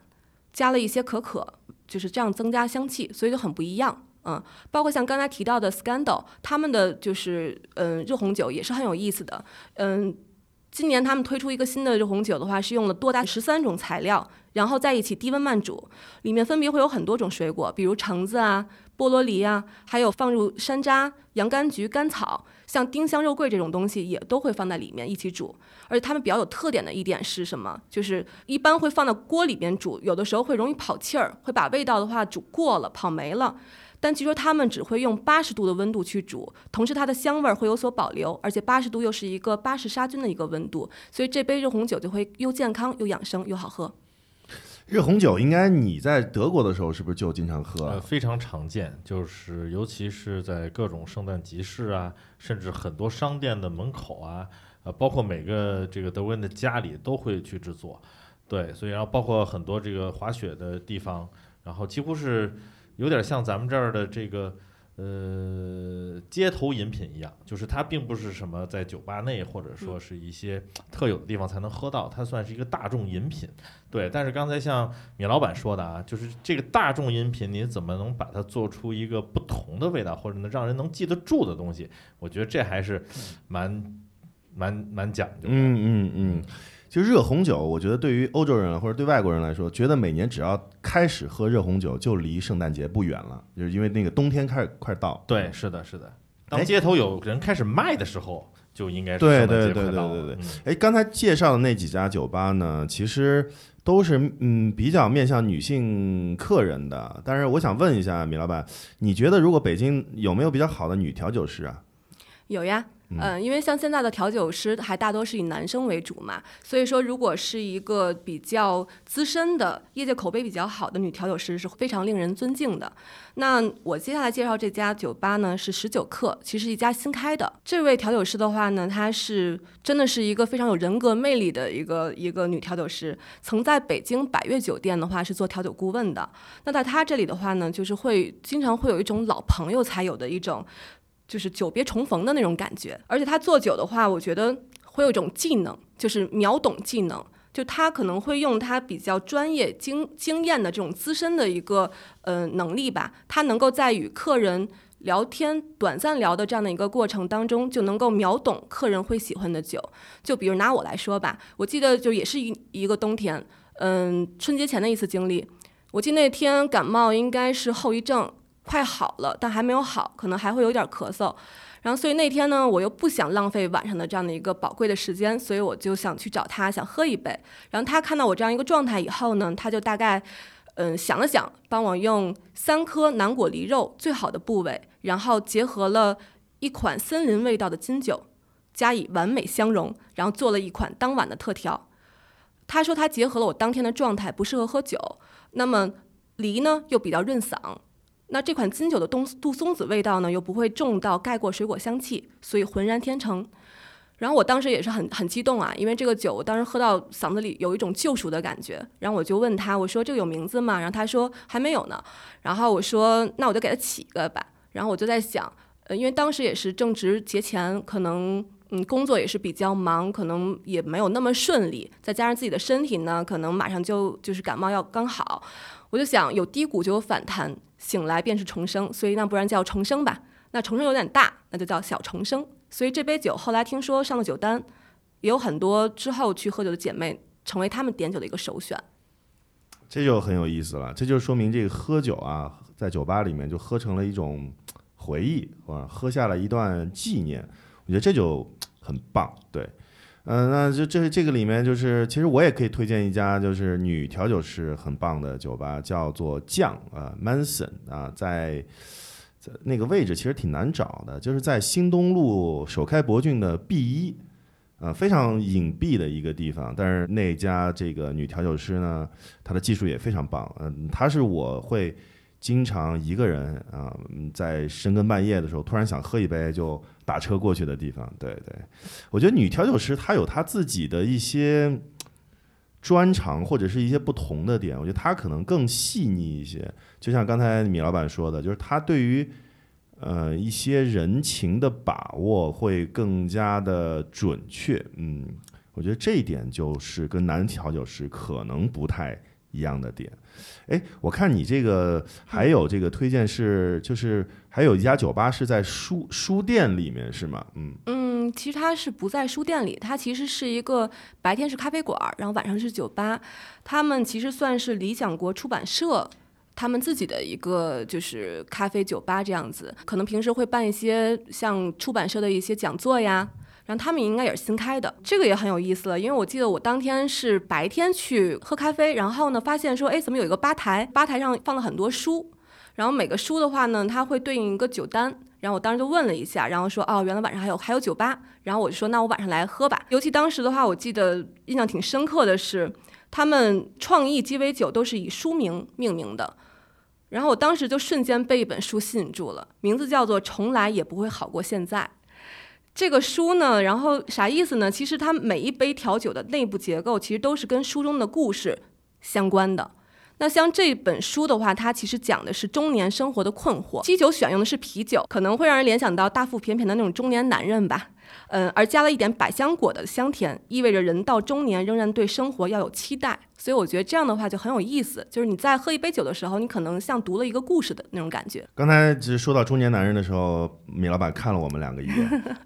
加了一些可可，就是这样增加香气，所以就很不一样。嗯，包括像刚才提到的 Scandal， 他们的就是热红酒也是很有意思的。今年他们推出一个新的热红酒的话，是用了多达13种材料，然后在一起低温慢煮，里面分别会有很多种水果，比如橙子啊、菠萝梨啊，还有放入山楂、洋甘菊、甘草，像丁香、肉桂这种东西也都会放在里面一起煮。而且他们比较有特点的一点是什么？就是一般会放到锅里面煮，有的时候会容易跑气儿，会把味道的话煮过了、跑没了。但据说他们只会用80度的温度去煮，同时它的香味会有所保留，而且80度又是一个巴氏杀菌的一个温度，所以这杯热红酒就会又健康又养生又好喝。热红酒应该你在德国的时候是不是就经常喝？非常常见，就是尤其是在各种圣诞集市啊，甚至很多商店的门口啊，包括每个这个德国人的家里都会去制作。对，所以然后包括很多这个滑雪的地方，然后几乎是有点像咱们这儿的这个街头饮品一样，就是它并不是什么在酒吧内或者说是一些特有的地方才能喝到，它算是一个大众饮品。对，但是刚才像米老板说的啊，就是这个大众饮品你怎么能把它做出一个不同的味道，或者能让人能记得住的东西，我觉得这还是蛮讲究的。就热红酒，我觉得对于欧洲人或者对外国人来说，觉得每年只要开始喝热红酒就离圣诞节不远了，就是因为那个冬天开始快到。对，是的，是的。当街头有人开始卖的时候，就应该是圣诞节快到了。对，刚才介绍的那几家酒吧呢，其实都是比较面向女性客人的。但是我想问一下米老板，你觉得如果北京有没有比较好的女调酒师啊？有呀。因为像现在的调酒师还大多是以男生为主嘛，所以说如果是一个比较资深的、业界口碑比较好的女调酒师是非常令人尊敬的。那我接下来介绍这家酒吧呢是19克，其实一家新开的。这位调酒师的话呢，她是真的是一个非常有人格魅力的一个女调酒师，曾在北京百悦酒店的话是做调酒顾问的。那在她这里的话呢，就是会经常会有一种老朋友才有的一种，就是久别重逢的那种感觉。而且他做酒的话，我觉得会有一种技能，就是秒懂技能，就他可能会用他比较专业经验的这种资深的一个能力吧，他能够在与客人聊天短暂聊的这样的一个过程当中，就能够秒懂客人会喜欢的酒。就比如拿我来说吧，我记得就也是一个冬天，春节前的一次经历，我记得那天感冒应该是后遗症快好了，但还没有好，可能还会有点咳嗽。然后所以那天呢，我又不想浪费晚上的这样的一个宝贵的时间，所以我就想去找他，想喝一杯。然后他看到我这样一个状态以后呢，他就大概想了想，帮我用3颗南果梨肉最好的部位，然后结合了一款森林味道的金酒加以完美相融，然后做了一款当晚的特调。他说他结合了我当天的状态，不适合喝酒，那么梨呢又比较润嗓，那这款金酒的杜松子味道呢，又不会重到盖过水果香气，所以浑然天成。然后我当时也是很激动啊，因为这个酒我当时喝到嗓子里有一种救赎的感觉。然后我就问他，我说这个有名字吗？然后他说还没有呢。然后我说那我就给他起一个吧。然后我就在想，因为当时也是正值节前，可能工作也是比较忙，可能也没有那么顺利，再加上自己的身体呢，可能马上就是感冒要刚好，我就想有低谷就有反弹，醒来便是重生，所以那不然叫重生吧，那重生有点大，那就叫小重生。所以这杯酒后来听说上了酒单，也有很多之后去喝酒的姐妹成为他们点酒的一个首选。这就很有意思了，这就说明这个喝酒啊，在酒吧里面就喝成了一种回忆，喝下了一段纪念，我觉得这就很棒。对，那就这个里面就是，其实我也可以推荐一家就是女调酒师很棒的酒吧，叫做酱Manson 啊，在那个位置其实挺难找的，就是在新东路首开伯郡的 B1，非常隐蔽的一个地方，但是那家这个女调酒师呢，她的技术也非常棒。她是我会经常一个人在深更半夜的时候突然想喝一杯就打车过去的地方。对对，我觉得女调酒师她有她自己的一些专长或者是一些不同的点，我觉得她可能更细腻一些。就像刚才米老板说的，就是她对于一些人情的把握会更加的准确，我觉得这一点就是跟男调酒师可能不太一样的点。哎，我看你这个还有这个推荐是，就是还有一家酒吧是在书店里面是吗？其实它是不在书店里，它其实是一个白天是咖啡馆，然后晚上是酒吧。他们其实算是理想国出版社他们自己的一个就是咖啡酒吧这样子，可能平时会办一些像出版社的一些讲座呀，然后他们应该也是新开的，这个也很有意思了。因为我记得我当天是白天去喝咖啡，然后呢发现说，哎，怎么有一个吧台上放了很多书，然后每个书的话呢，它会对应一个酒单。然后我当时就问了一下，然后说哦，原来晚上还有酒吧，然后我就说那我晚上来喝吧。尤其当时的话，我记得印象挺深刻的是，他们创意鸡尾酒都是以书名命名的。然后我当时就瞬间被一本书吸引住了，名字叫做《从来也不会好过现在》。这个书呢，然后啥意思呢？其实它每一杯调酒的内部结构其实都是跟书中的故事相关的。那像这本书的话，它其实讲的是中年生活的困惑。基酒选用的是啤酒，可能会让人联想到大腹便便的那种中年男人吧。而加了一点百香果的香甜，意味着人到中年仍然对生活要有期待。所以我觉得这样的话就很有意思，就是你在喝一杯酒的时候，你可能像读了一个故事的那种感觉。刚才只说到中年男人的时候，米老板看了我们两个一眼。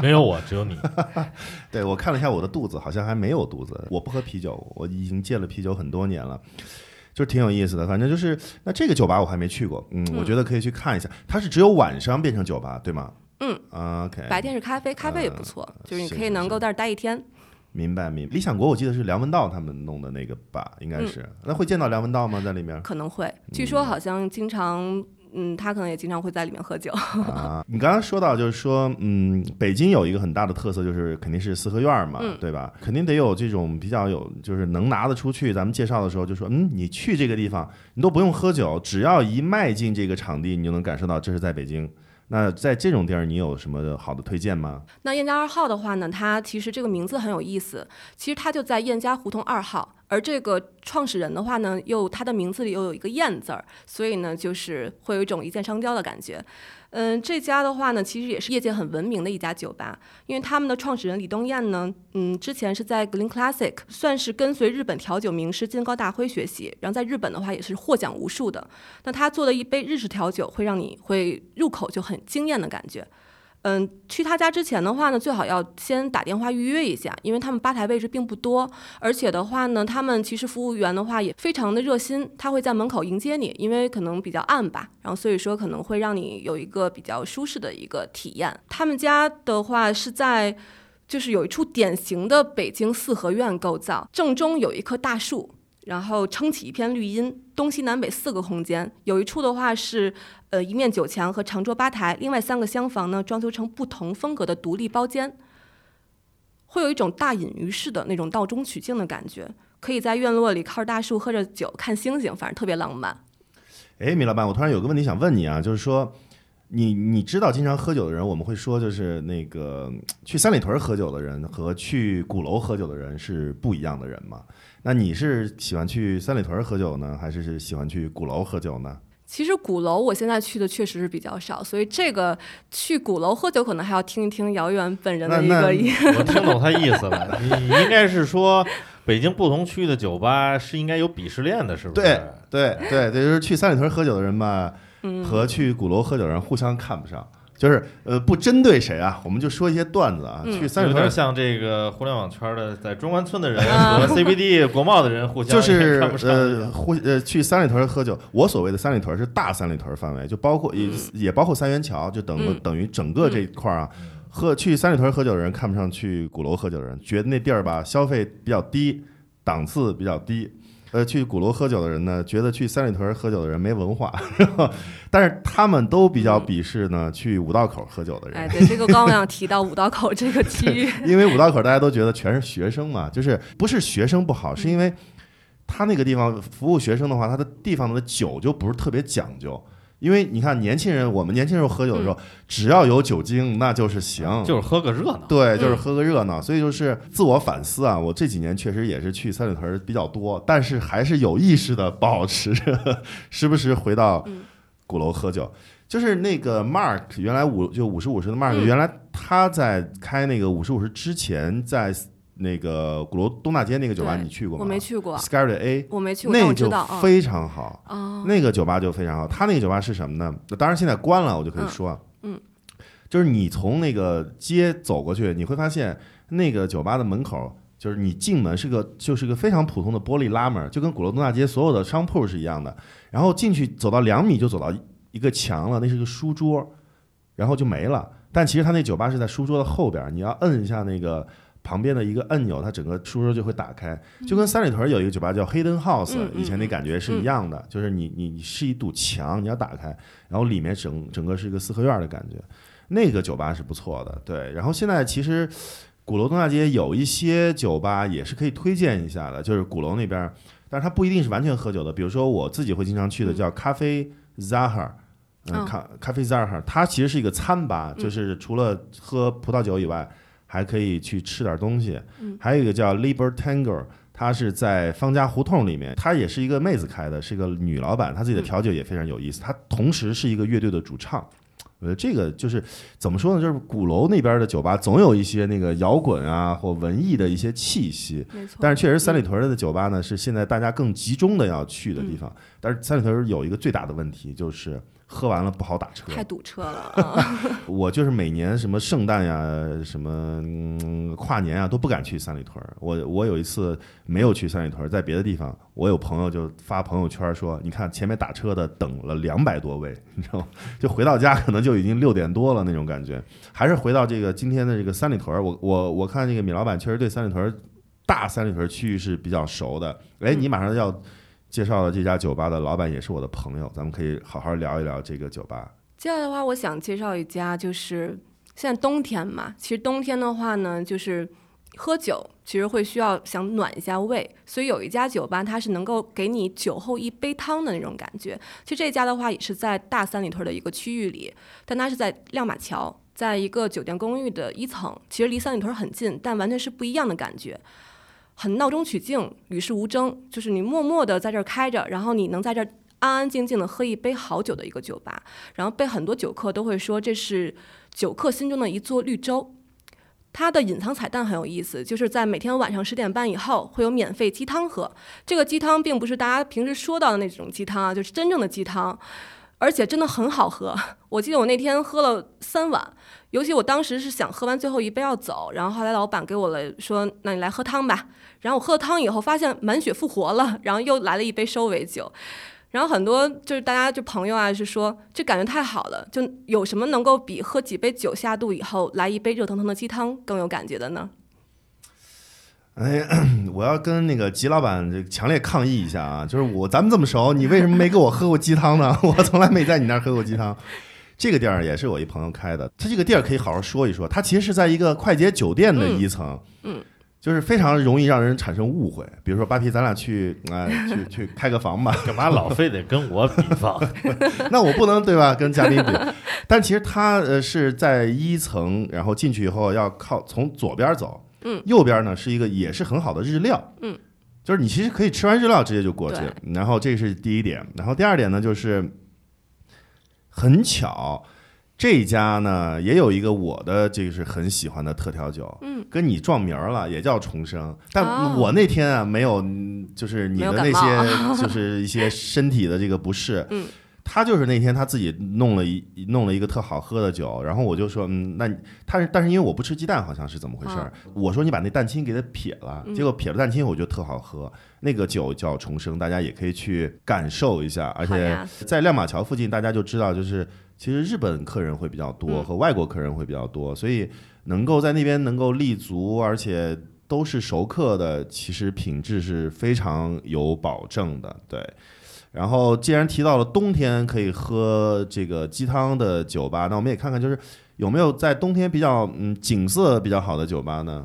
没有我，只有你。对，我看了一下我的肚子，好像还没有肚子。我不喝啤酒，我已经戒了啤酒很多年了。就挺有意思的，反正就是那这个酒吧我还没去过，我觉得可以去看一下。它是只有晚上变成酒吧，对吗？OK， 白天是咖啡也不错，就是你可以能够在这待一天。明白明白。理想国我记得是梁文道他们弄的那个吧，应该是。那会见到梁文道吗？在里面？可能会，据说好像经常，他可能也经常会在里面喝酒。你刚刚说到就是说，北京有一个很大的特色就是肯定是四合院嘛，对吧？肯定得有这种比较有就是能拿得出去。咱们介绍的时候就说，你去这个地方你都不用喝酒，只要一迈进这个场地，你就能感受到这是在北京。那在这种地儿，你有什么好的推荐吗？那燕家二号的话呢，它其实这个名字很有意思，其实它就在燕家胡同2号，而这个创始人的话呢，他的名字里又有一个燕字儿，所以呢，就是会有一种一箭双雕的感觉。这家的话呢，其实也是业界很闻名的一家酒吧，因为他们的创始人李东彦呢，之前是在 Green Classic 算是跟随日本调酒名师金高大辉学习，然后在日本的话也是获奖无数的。那他做的一杯日式调酒会让你会入口就很惊艳的感觉。去他家之前的话呢，最好要先打电话预约一下，因为他们吧台位置并不多，而且的话呢，他们其实服务员的话也非常的热心，他会在门口迎接你，因为可能比较暗吧，然后所以说可能会让你有一个比较舒适的一个体验。他们家的话是在就是有一处典型的北京四合院构造，正中有一棵大树，然后撑起一片绿荫，东西南北4个空间，有一处的话是一面酒墙和长桌吧台，另外3个厢房呢装修成不同风格的独立包间，会有一种大隐于市的那种道中取静的感觉，可以在院落里靠着大树喝着酒看星星，反正特别浪漫。哎，米老板，我突然有个问题想问你啊，就是说你知道经常喝酒的人，我们会说就是那个去三里屯喝酒的人和去鼓楼喝酒的人是不一样的人吗？那你是喜欢去三里屯喝酒呢，还是喜欢去鼓楼喝酒呢？其实鼓楼我现在去的确实是比较少，所以这个去鼓楼喝酒可能还要听一听姚远本人的一个意思。我听懂他意思了，你应该是说北京不同区的酒吧是应该有鄙视链的，是不是？对对对对，就是去三里屯喝酒的人吧，和去鼓楼喝酒的人互相看不上。就是不针对谁啊，我们就说一些段子啊。去三里屯像这个互联网圈的，在中关村的人和 CBD 国贸的人互相就是去三里屯喝酒。我所谓的三里屯是大三里屯范围，就包括也包括三元桥，就等于整个这一块啊。去三里屯喝酒的人看不上去鼓楼喝酒的人，觉得那地儿吧消费比较低，档次比较低。去鼓楼喝酒的人呢，觉得去三里屯喝酒的人没文化，但是他们都比较鄙视呢去五道口喝酒的人。哎，对，这个刚刚提到五道口这个区域，因为五道口大家都觉得全是学生嘛，就是不是学生不好，是因为他那个地方服务学生的话，他的地方的酒就不是特别讲究。因为你看年轻人，我们年轻人喝酒的时候，只要有酒精那就是行，就是喝个热闹。对，就是喝个热闹。所以就是自我反思啊，我这几年确实也是去三里屯比较多，但是还是有意识的保持着时不时回到鼓楼喝酒。就是那个 Mark 原来50/50的 Mark， 原来他在开那个50/50之前在那个鼓楼东大街那个酒吧你去过吗？我没去过。 Scarlet A 我没去过，那个就非常好、哦、那个酒吧就非常好。他那个酒吧是什么呢？当然现在关了，我就可以说就是你从那个街走过去，你会发现那个酒吧的门口，就是你进门就是个非常普通的玻璃拉门，就跟鼓楼东大街所有的商铺是一样的。然后进去走到2米就走到一个墙了，那是个书桌，然后就没了。但其实他那酒吧是在书桌的后边，你要摁一下那个旁边的一个按钮，它整个书桌就会打开，就跟三里屯有一个酒吧叫 Hidden House， 以前那感觉是一样的，就是你是一堵墙，你要打开，然后里面整个是一个四合院的感觉，那个酒吧是不错的。对，然后现在其实鼓楼东大街有一些酒吧也是可以推荐一下的，就是鼓楼那边，但是它不一定是完全喝酒的。比如说我自己会经常去的叫 Cafe Zahar，Cafe Zahar 它其实是一个餐吧，就是除了喝葡萄酒以外还可以去吃点东西。还有一个叫 Liber Tango， 它是在方家胡同里面，它也是一个妹子开的，是一个女老板，她自己的调酒也非常有意思，她同时是一个乐队的主唱。这个就是怎么说呢，就是鼓楼那边的酒吧总有一些那个摇滚啊或文艺的一些气息，但是确实三里屯的酒吧呢是现在大家更集中的要去的地方。但是三里屯有一个最大的问题，就是喝完了不好打车，太堵车了、我就是每年什么圣诞呀什么跨年啊都不敢去三里屯。我有一次没有去三里屯，在别的地方，我有朋友就发朋友圈说，你看前面打车的等了200多位，你知道吗？就回到家可能就已经6点多了那种感觉。还是回到这个今天的这个三里屯，我看这个米老板确实对三里屯大三里屯区域是比较熟的。哎，你马上要介绍了这家酒吧的老板也是我的朋友，咱们可以好好聊一聊这个酒吧。接下来的话我想介绍一家，就是现在冬天嘛，其实冬天的话呢，就是喝酒其实会需要想暖一下胃，所以有一家酒吧它是能够给你酒后一杯汤的那种感觉。其实这家的话也是在大三里屯的一个区域里，但它是在亮马桥，在一个酒店公寓的1层，其实离三里屯很近，但完全是不一样的感觉，很闹中取静，与世无争，就是你默默的在这儿开着，然后你能在这儿安安静静的喝一杯好酒的一个酒吧。然后被很多酒客都会说这是酒客心中的一座绿洲。它的隐藏彩蛋很有意思，就是在每天晚上10点半以后会有免费鸡汤喝。这个鸡汤并不是大家平时说到的那种鸡汤啊，就是真正的鸡汤，而且真的很好喝。我记得我那天喝了3碗，尤其我当时是想喝完最后一杯要走，然后后来老板给我了说，那你来喝汤吧。然后我喝了汤以后发现满血复活了，然后又来了一杯收尾酒。然后很多就是大家就朋友啊是说这感觉太好了，就有什么能够比喝几杯酒下肚以后来一杯热腾腾的鸡汤更有感觉的呢？哎，我要跟那个吉老板强烈抗议一下啊！就是咱们这么熟，你为什么没给我喝过鸡汤呢？我从来没在你那儿喝过鸡汤。这个店儿也是我一朋友开的，他这个店儿可以好好说一说。它其实是在一个快捷酒店的1层，就是非常容易让人产生误会。比如说，巴皮，咱俩去开个房吧，干嘛老非得跟我比方？那我不能对吧？跟嘉宾比。但其实他是在1层，然后进去以后要从左边走。右边呢是一个也是很好的日料，就是你其实可以吃完日料直接就过去。然后这是第一点，然后第二点呢就是很巧，这家呢也有一个我的就是很喜欢的特调酒，嗯，跟你撞名了，也叫重生。但我那天啊没有，就是你的那些就是一些身体的这个不适，嗯。他就是那天他自己弄了一个特好喝的酒，然后我就说，嗯，那但是因为我不吃鸡蛋，好像是怎么回事？啊、我说你把那蛋清给它撇了，结果撇了蛋清，我觉得特好喝。那个酒叫重生，大家也可以去感受一下。而且在亮马桥附近，大家就知道，就是其实日本客人会比较多和外国客人会比较多，所以能够在那边能够立足，而且都是熟客的，其实品质是非常有保证的，对。然后既然提到了冬天可以喝这个鸡汤的酒吧，那我们也看看就是有没有在冬天比较景色比较好的酒吧呢？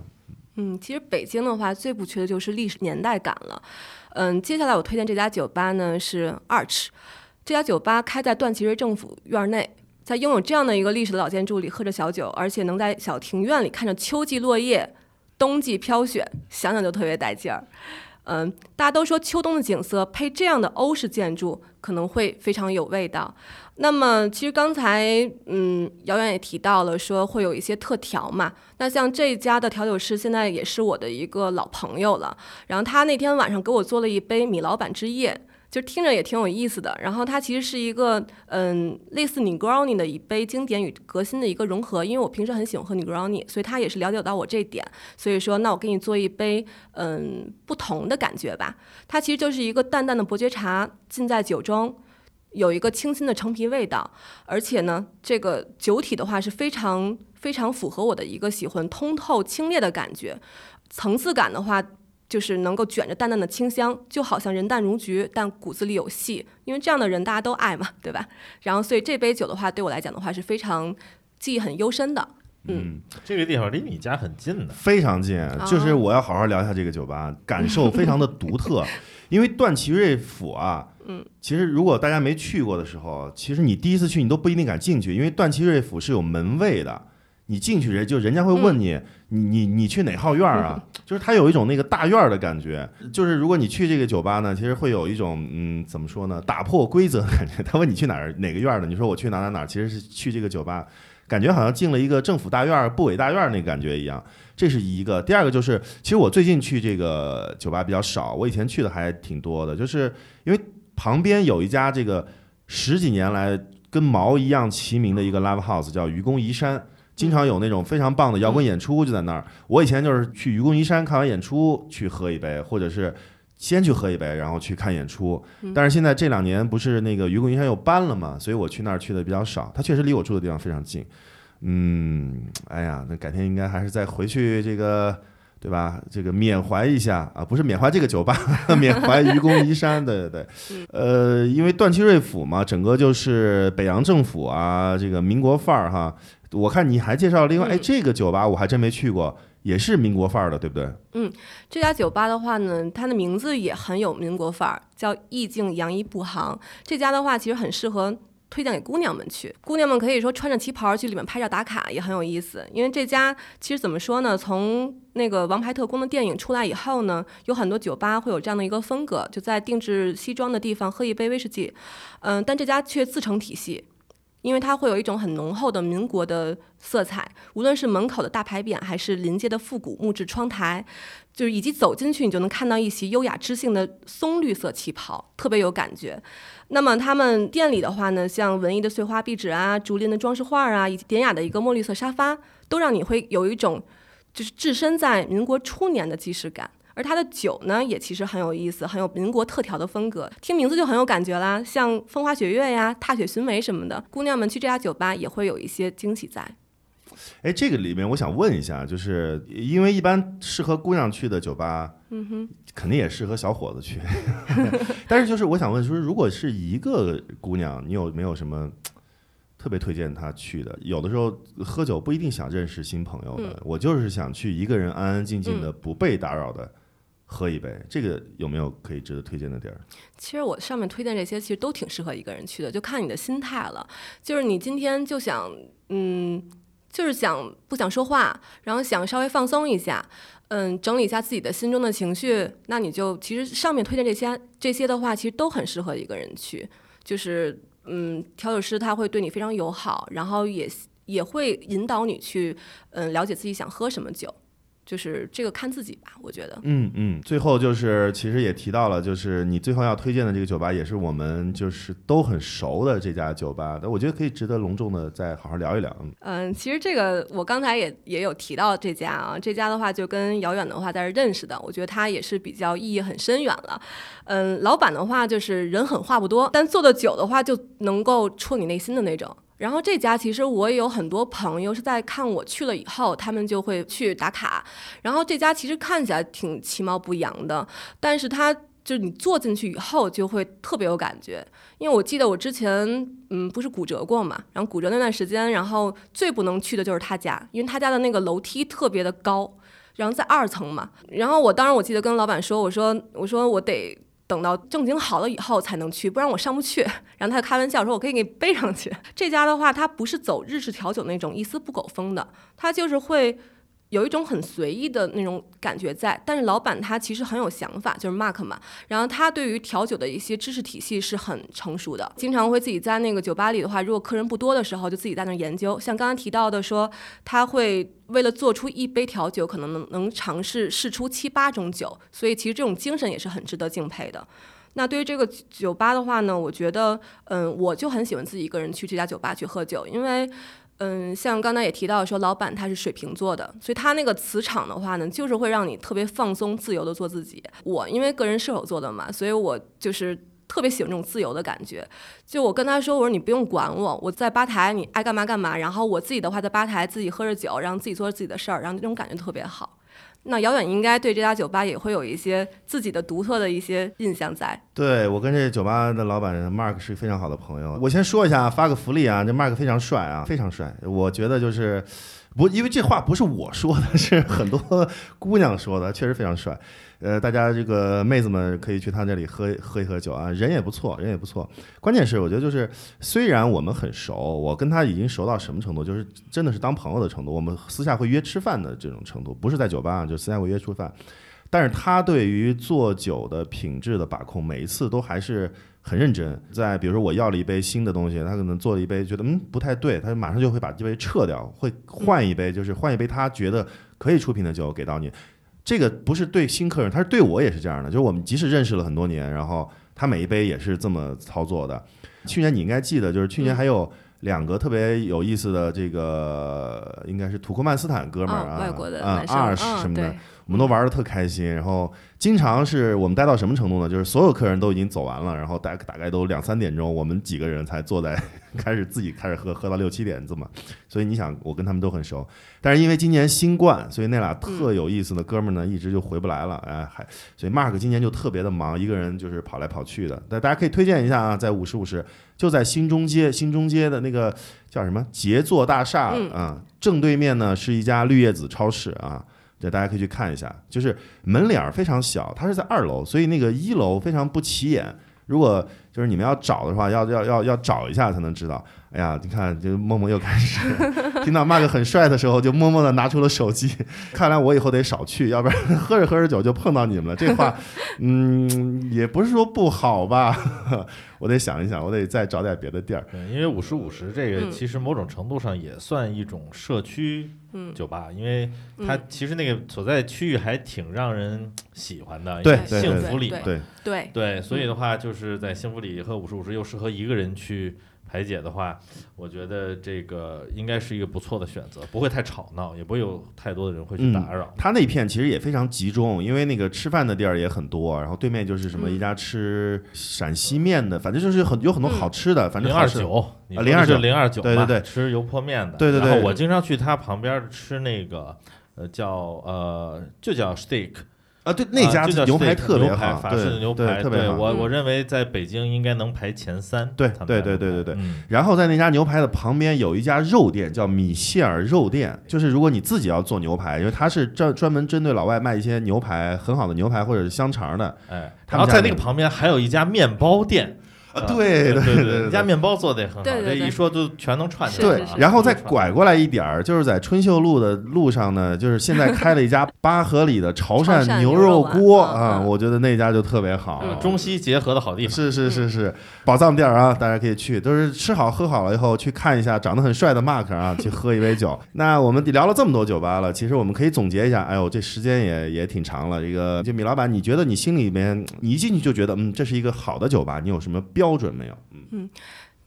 嗯，其实北京的话最不缺的就是历史年代感了。嗯，接下来我推荐这家酒吧呢是 Arch， 这家酒吧开在段祺瑞政府院内，在拥有这样的一个历史的老建筑里喝着小酒，而且能在小庭院里看着秋季落叶冬季飘雪，想想就特别带劲儿。嗯，大家都说秋冬的景色配这样的欧式建筑可能会非常有味道。那么其实刚才姚远也提到了说会有一些特调嘛，那像这家的调酒师现在也是我的一个老朋友了，然后他那天晚上给我做了一杯米老板之夜，就听着也挺有意思的。然后它其实是一个类似 Negroni 的一杯经典与革新的一个融合，因为我平时很喜欢喝 Negroni， 所以他也是了解到我这一点，所以说那我给你做一杯不同的感觉吧。它其实就是一个淡淡的伯爵茶浸在酒中，有一个清新的橙皮味道，而且呢这个酒体的话是非常非常符合我的一个喜欢通透清冽的感觉，层次感的话就是能够卷着淡淡的清香，就好像人淡如菊但骨子里有戏，因为这样的人大家都爱嘛，对吧？然后所以这杯酒的话对我来讲的话是非常记忆很幽深的。 这个地方离你家很近的，非常近，就是我要好好聊一下这个酒吧，感受非常的独特。因为段祺瑞府啊，其实如果大家没去过的时候，其实你第一次去你都不一定敢进去，因为段祺瑞府是有门卫的，你进去人家会问你，你去哪号院啊？就是它有一种那个大院的感觉。就是如果你去这个酒吧呢，其实会有一种怎么说呢，打破规则的感觉。他问你去哪个院的，你说我去哪，其实是去这个酒吧，感觉好像进了一个政府大院、部委大院那感觉一样。这是一个。第二个就是，其实我最近去这个酒吧比较少，我以前去的还挺多的，就是因为旁边有一家这个十几年来跟毛一样齐名的一个 Live House， 叫愚公移山。经常有那种非常棒的摇滚演出就在那儿，我以前就是去愚公移山看完演出去喝一杯，或者是先去喝一杯然后去看演出。但是现在这两年不是那个愚公移山又搬了嘛，所以我去那儿去的比较少，它确实离我住的地方非常近。哎呀，那改天应该还是再回去这个，对吧？这个缅怀一下啊，不是缅怀这个酒吧，缅怀愚公移山，对对对。因为段祺瑞府嘛，整个就是北洋政府啊，这个民国范儿哈。我看你还介绍了另外，这个酒吧我还真没去过，也是民国范儿的，对不对？这家酒吧的话呢，它的名字也很有民国范儿，叫意境洋衣布行。这家的话其实很适合推荐给姑娘们去，姑娘们可以说穿着旗袍去里面拍照打卡，也很有意思。因为这家其实怎么说呢，从那个《王牌特工》的电影出来以后呢，有很多酒吧会有这样的一个风格，就在定制西装的地方喝一杯威士忌。但这家却自成体系。因为它会有一种很浓厚的民国的色彩，无论是门口的大牌匾，还是临街的复古木质窗台，就是以及走进去你就能看到一袭优雅知性的松绿色旗袍，特别有感觉。那么他们店里的话呢，像文艺的碎花壁纸啊、竹林的装饰画啊，以及典雅的一个墨绿色沙发，都让你会有一种就是置身在民国初年的即视感。而它的酒呢也其实很有意思，很有民国特调的风格，听名字就很有感觉啦，像风花雪月呀、踏雪寻梅什么的，姑娘们去这家酒吧也会有一些惊喜在。这个里面我想问一下，就是因为一般适合姑娘去的酒吧，肯定也适合小伙子去但是就是我想问，就是如果是一个姑娘，你有没有什么特别推荐她去的？有的时候喝酒不一定想认识新朋友的，我就是想去一个人安安静静的、不被打扰的喝一杯，这个有没有可以值得推荐的地儿？其实我上面推荐这些其实都挺适合一个人去的，就看你的心态了。就是你今天就想就是想不想说话，然后想稍微放松一下，整理一下自己的心中的情绪，那你就其实上面推荐这些的话其实都很适合一个人去，就是调酒师他会对你非常友好，然后也会引导你去了解自己想喝什么酒，就是这个看自己吧，我觉得。最后就是其实也提到了，就是你最后要推荐的这个酒吧也是我们就是都很熟的这家酒吧，我觉得可以值得隆重的再好好聊一聊。其实这个我刚才也有提到这家啊，这家的话就跟姚远的话在这认识的，我觉得他也是比较意义很深远了。老板的话就是人狠话不多，但做的酒的话就能够戳你内心的那种。然后这家其实我也有很多朋友是在看我去了以后他们就会去打卡，然后这家其实看起来挺其貌不扬的，但是它就是你坐进去以后就会特别有感觉。因为我记得我之前不是骨折过嘛，然后骨折那段时间，然后最不能去的就是他家，因为他家的那个楼梯特别的高，然后在2层嘛，然后我当时我记得跟老板说，我说我得等到正经好了以后才能去，不然我上不去。然后他开玩笑说我可以给你背上去。这家的话它不是走日式调酒那种一丝不苟风的，它就是会有一种很随意的那种感觉在，但是老板他其实很有想法，就是 Mark 嘛，然后他对于调酒的一些知识体系是很成熟的，经常会自己在那个酒吧里的话，如果客人不多的时候就自己在那研究，像刚刚提到的说他会为了做出一杯调酒可能 能尝试试出7-8种酒，所以其实这种精神也是很值得敬佩的。那对于这个酒吧的话呢，我觉得我就很喜欢自己一个人去这家酒吧去喝酒，因为像刚才也提到说老板他是水瓶座的，所以他那个磁场的话呢就是会让你特别放松自由的做自己。我因为个人射手座的嘛，所以我就是特别喜欢这种自由的感觉，就我跟他说我说你不用管我，我在吧台你爱干嘛干嘛，然后我自己的话在吧台自己喝着酒，然后自己做着自己的事儿，然后那种感觉特别好。那姚远应该对这家酒吧也会有一些自己的独特的一些印象在。对，我跟这酒吧的老板 Mark 是非常好的朋友。我先说一下，发个福利啊，这 Mark 非常帅啊，非常帅。我觉得就是不，因为这话不是我说的，是很多姑娘说的，确实非常帅。大家这个妹子们可以去他这里喝一喝酒啊，人也不错，人也不错。关键是我觉得就是，虽然我们很熟，我跟他已经熟到什么程度，就是真的是当朋友的程度，我们私下会约吃饭的这种程度，不是在酒吧，就私下会约吃饭。但是他对于做酒的品质的把控，每一次都还是很认真。在比如说我要了一杯新的东西，他可能做了一杯觉得不太对，他马上就会把这杯撤掉，会换一杯，就是换一杯他觉得可以出品的酒给到你。这个不是对新客人，他是对我也是这样的，就是我们即使认识了很多年，然后他每一杯也是这么操作的。去年你应该记得，就是去年还有2个特别有意思的这个，应该是土库曼斯坦哥们儿啊，外国的Arch什么的，我们都玩得特开心。然后经常是我们待到什么程度呢？就是所有客人都已经走完了，然后大概都2-3点钟，我们几个人才坐在开始喝到6-7点这么。所以你想，我跟他们都很熟，但是因为今年新冠，所以那俩特有意思的哥们呢，一直就回不来了。所以 Mark 今年就特别的忙，一个人就是跑来跑去的。但大家可以推荐一下啊，在5050就在新中街的那个叫什么杰作大厦啊，正对面呢是一家绿叶子超市啊。大家可以去看一下，就是门脸非常小，它是在2楼，所以那个1楼非常不起眼。如果就是你们要找的话，要找一下才能知道。哎呀，你看，就默默又开始听到Mark很帅的时候，就默默的拿出了手机。看来我以后得少去，要不然喝着喝着酒就碰到你们了。这话，也不是说不好吧，我得想一想，我得再找点别的地儿。因为5050这个其实某种程度上也算一种社区酒吧，因为它其实那个所在区域还挺让人喜欢的。对，幸福里嘛，对，所以的话就是在幸福里。和5050又适合一个人去排解的话，我觉得这个应该是一个不错的选择，不会太吵闹，也不会有太多的人会去打扰。他那片其实也非常集中，因为那个吃饭的地儿也很多，然后对面就是什么一家吃陕西面的，反正就是有很多好吃的，反正029，对，吃油泼面的，对。然后我经常去他旁边吃那个就叫 steak。啊，对，那家牛排特别好，法式的牛排特别好。我认为在北京应该能排前3。对。然后在那家牛排的旁边有一家肉店，叫米歇尔肉店。就是如果你自己要做牛排，因为它是专门针对老外卖一些牛排，很好的牛排或者是香肠的。哎，然后在那个旁边还有一家面包店。对对对对，家面包做得也很好，这一说就全能串起来。对，然后再拐过来一点，就是在春秀路的路上呢，就是现在开了一家八合里的潮汕牛肉锅啊，我觉得那家就特别好，中西结合的好地方。是是是是，宝藏店啊，大家可以去，都是吃好喝好了以后去看一下长得很帅的 Mark 啊，去喝一杯酒。那我们聊了这么多酒吧了，其实我们可以总结一下，哎呦，这时间也挺长了。这个就米老板，你觉得你心里面你一进去就觉得，这是一个好的酒吧，你有什么标准没有？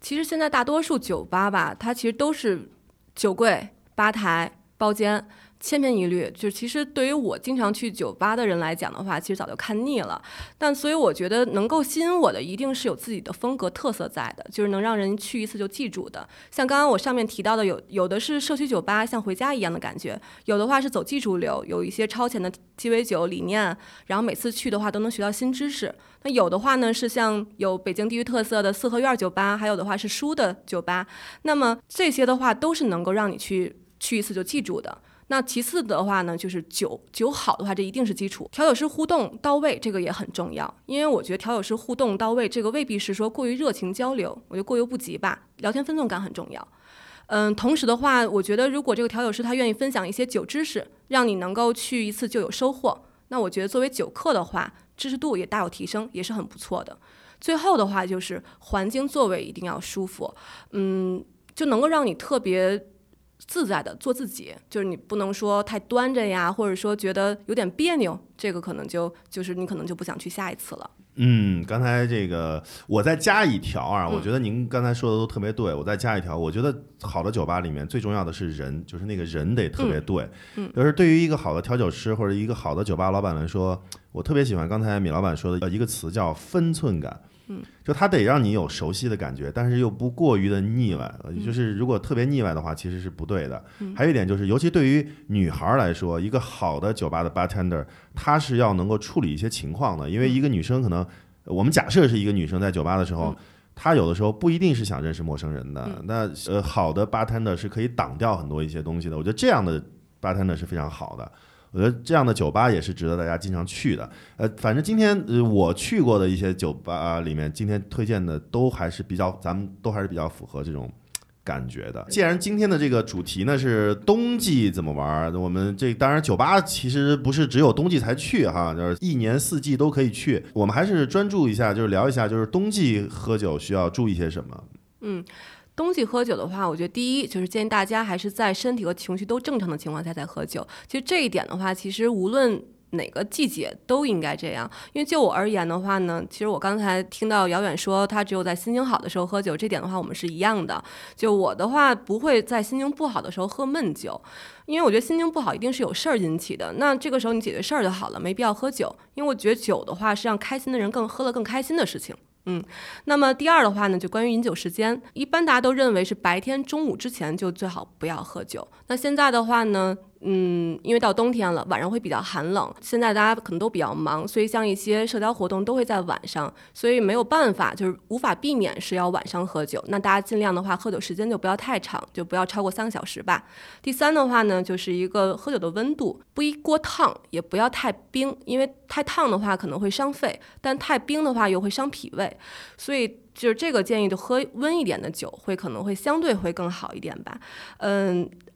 其实现在大多数酒吧吧，它其实都是酒柜、吧台、包间，千篇一律。就其实对于我经常去酒吧的人来讲的话，其实早就看腻了。但所以我觉得能够吸引我的，一定是有自己的风格特色在的，就是能让人去一次就记住的。像刚刚我上面提到的，有的是社区酒吧，像回家一样的感觉；有的话是走技术流，有一些超前的鸡尾酒理念，然后每次去的话都能学到新知识。那有的话呢是像有北京地域特色的四合院酒吧，还有的话是书的酒吧。那么这些的话都是能够让你去一次就记住的。那其次的话呢，就是酒好的话，这一定是基础。调酒师互动到位，这个也很重要，因为我觉得调酒师互动到位，这个未必是说过于热情交流，我觉得过犹不及吧。聊天分寸感很重要。同时的话，我觉得如果这个调酒师他愿意分享一些酒知识，让你能够去一次就有收获，那我觉得作为酒客的话，知识度也大有提升，也是很不错的。最后的话就是环境座位一定要舒服，就能够让你特别自在的做自己，就是你不能说太端着呀，或者说觉得有点别扭，这个可能就是你可能就不想去下一次了。刚才这个我再加一条啊，我觉得您刚才说的都特别对，我再加一条，我觉得好的酒吧里面最重要的是人，就是那个人得特别对。就是对于一个好的调酒师或者一个好的酒吧老板来说，我特别喜欢刚才米老板说的一个词叫分寸感。就它得让你有熟悉的感觉，但是又不过于的腻歪，就是如果特别腻歪的话其实是不对的。还有一点就是，尤其对于女孩来说，一个好的酒吧的 bartender 她是要能够处理一些情况的。因为一个女生可能我们假设是一个女生在酒吧的时候，她有的时候不一定是想认识陌生人的，那好的 bartender 是可以挡掉很多一些东西的。我觉得这样的 bartender 是非常好的，我觉得这样的酒吧也是值得大家经常去的。反正今天我去过的一些酒吧里面，今天推荐的都还是比较，咱们都还是比较符合这种感觉的。既然今天的这个主题呢是冬季怎么玩，我们这当然酒吧其实不是只有冬季才去哈，就是一年四季都可以去。我们还是专注一下，就是聊一下就是冬季喝酒需要注意些什么。冬季喝酒的话，我觉得第一就是建议大家还是在身体和情绪都正常的情况下再喝酒。其实这一点的话，其实无论哪个季节都应该这样。因为就我而言的话呢，其实我刚才听到姚远说他只有在心情好的时候喝酒，这点的话我们是一样的。就我的话不会在心情不好的时候喝闷酒，因为我觉得心情不好一定是有事儿引起的，那这个时候你解决事儿就好了，没必要喝酒。因为我觉得酒的话是让开心的人更喝了更开心的事情。那么第二的话呢，就关于饮酒时间，一般大家都认为是白天中午之前就最好不要喝酒。那现在的话呢，因为到冬天了，晚上会比较寒冷，现在大家可能都比较忙，所以像一些社交活动都会在晚上，所以没有办法，就是无法避免是要晚上喝酒。那大家尽量的话，喝酒时间就不要太长，就不要超过3个小时吧。第三的话呢，就是一个喝酒的温度，不宜过烫，也不要太冰，因为太烫的话可能会伤肺，但太冰的话又会伤脾胃，所以就是这个建议，就喝温一点的酒会可能会相对会更好一点吧。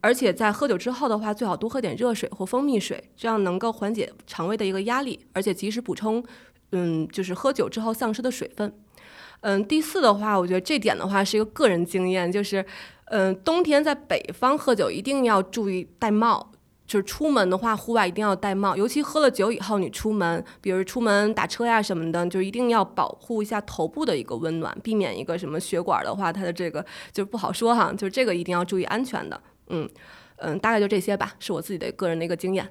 而且在喝酒之后的话，最好多喝点热水或蜂蜜水，这样能够缓解肠胃的一个压力，而且及时补充，就是喝酒之后丧失的水分。第四的话，我觉得这点的话是一个个人经验，就是，冬天在北方喝酒一定要注意戴帽。就是出门的话，户外一定要戴帽，尤其喝了酒以后，你出门，比如出门打车呀什么的，就一定要保护一下头部的一个温暖，避免一个什么血管的话，它的这个就不好说哈，就是这个一定要注意安全的。大概就这些吧，是我自己的个人的一个经验。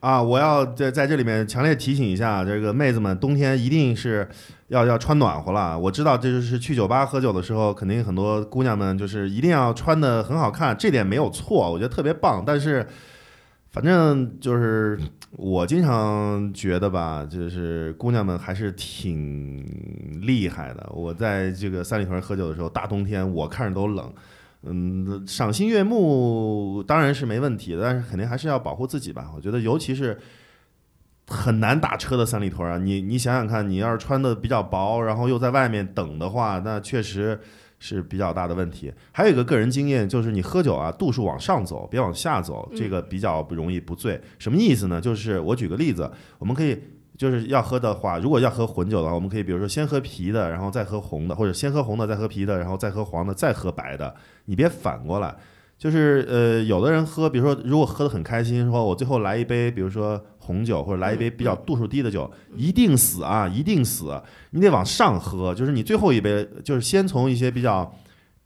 我要在这里面强烈提醒一下这个妹子们，冬天一定是要穿暖和了。我知道这就是去酒吧喝酒的时候，肯定很多姑娘们就是一定要穿得很好看，这点没有错，我觉得特别棒，但是。反正就是我经常觉得吧，就是姑娘们还是挺厉害的。我在这个三里屯喝酒的时候，大冬天我看着都冷，赏心悦目当然是没问题的，但是肯定还是要保护自己吧。我觉得尤其是很难打车的三里屯啊，你想想看，你要是穿的比较薄，然后又在外面等的话，那确实是比较大的问题。还有一个个人经验就是，你喝酒啊，度数往上走，别往下走，这个比较容易不醉。什么意思呢？就是我举个例子，我们可以就是要喝的话，如果要喝混酒的话，我们可以比如说先喝啤的，然后再喝红的，或者先喝红的再喝啤的，然后再喝黄的再喝白的，你别反过来。就是有的人喝，比如说如果喝得很开心，说我最后来一杯，比如说红酒或者来一杯比较度数低的酒，一定死啊，一定死！你得往上喝，就是你最后一杯，就是先从一些比较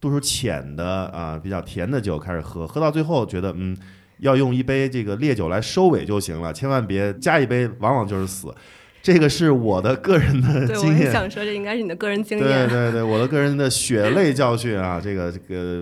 度数浅的啊，比较甜的酒开始喝，喝到最后觉得要用一杯这个烈酒来收尾就行了，千万别加一杯，往往就是死。这个是我的个人的经验。对，我想说这应该是你的个人经验。对对对，我的个人的血泪教训啊，这个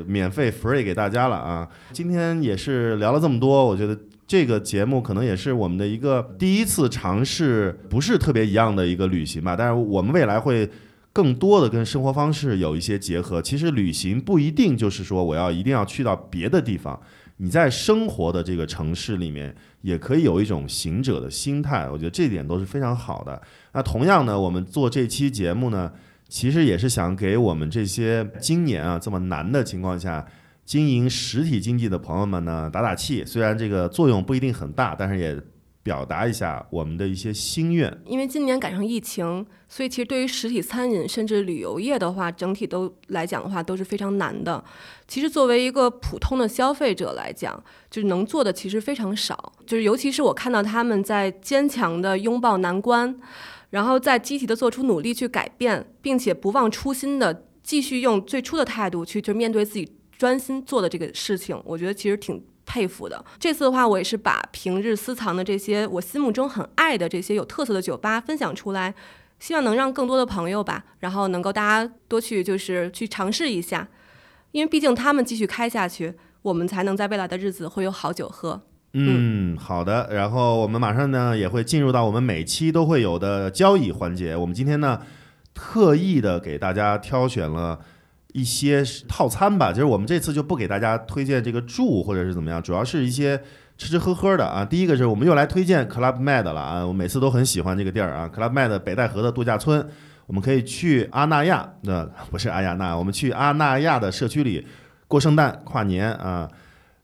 免费 free 给大家了啊。今天也是聊了这么多，我觉得这个节目可能也是我们的一个第一次尝试，不是特别一样的一个旅行吧。但是我们未来会更多的跟生活方式有一些结合。其实旅行不一定就是说我要一定要去到别的地方。你在生活的这个城市里面也可以有一种行者的心态，我觉得这点都是非常好的。那同样呢，我们做这期节目呢，其实也是想给我们这些今年啊这么难的情况下经营实体经济的朋友们呢打打气，虽然这个作用不一定很大，但是也表达一下我们的一些心愿。因为今年赶上疫情，所以其实对于实体餐饮甚至旅游业的话，整体都来讲的话都是非常难的。其实作为一个普通的消费者来讲，就是能做的其实非常少，就是尤其是我看到他们在坚强的拥抱难关，然后在积极的做出努力去改变，并且不忘初心的继续用最初的态度去就面对自己专心做的这个事情，我觉得其实挺佩服的。这次的话，我也是把平日私藏的这些我心目中很爱的这些有特色的酒吧分享出来，希望能让更多的朋友吧，然后能够大家多去就是去尝试一下，因为毕竟他们继续开下去，我们才能在未来的日子会有好酒喝。好的，然后我们马上呢也会进入到我们每期都会有的交易环节。我们今天呢特意的给大家挑选了一些套餐吧，就是我们这次就不给大家推荐这个住或者是怎么样，主要是一些吃吃喝喝的啊。第一个是我们又来推荐 Club Med 了啊，我每次都很喜欢这个地儿啊。Club Med 北戴河的度假村，我们可以去阿那亚，不是阿亚纳，我们去阿那亚的社区里过圣诞跨年啊。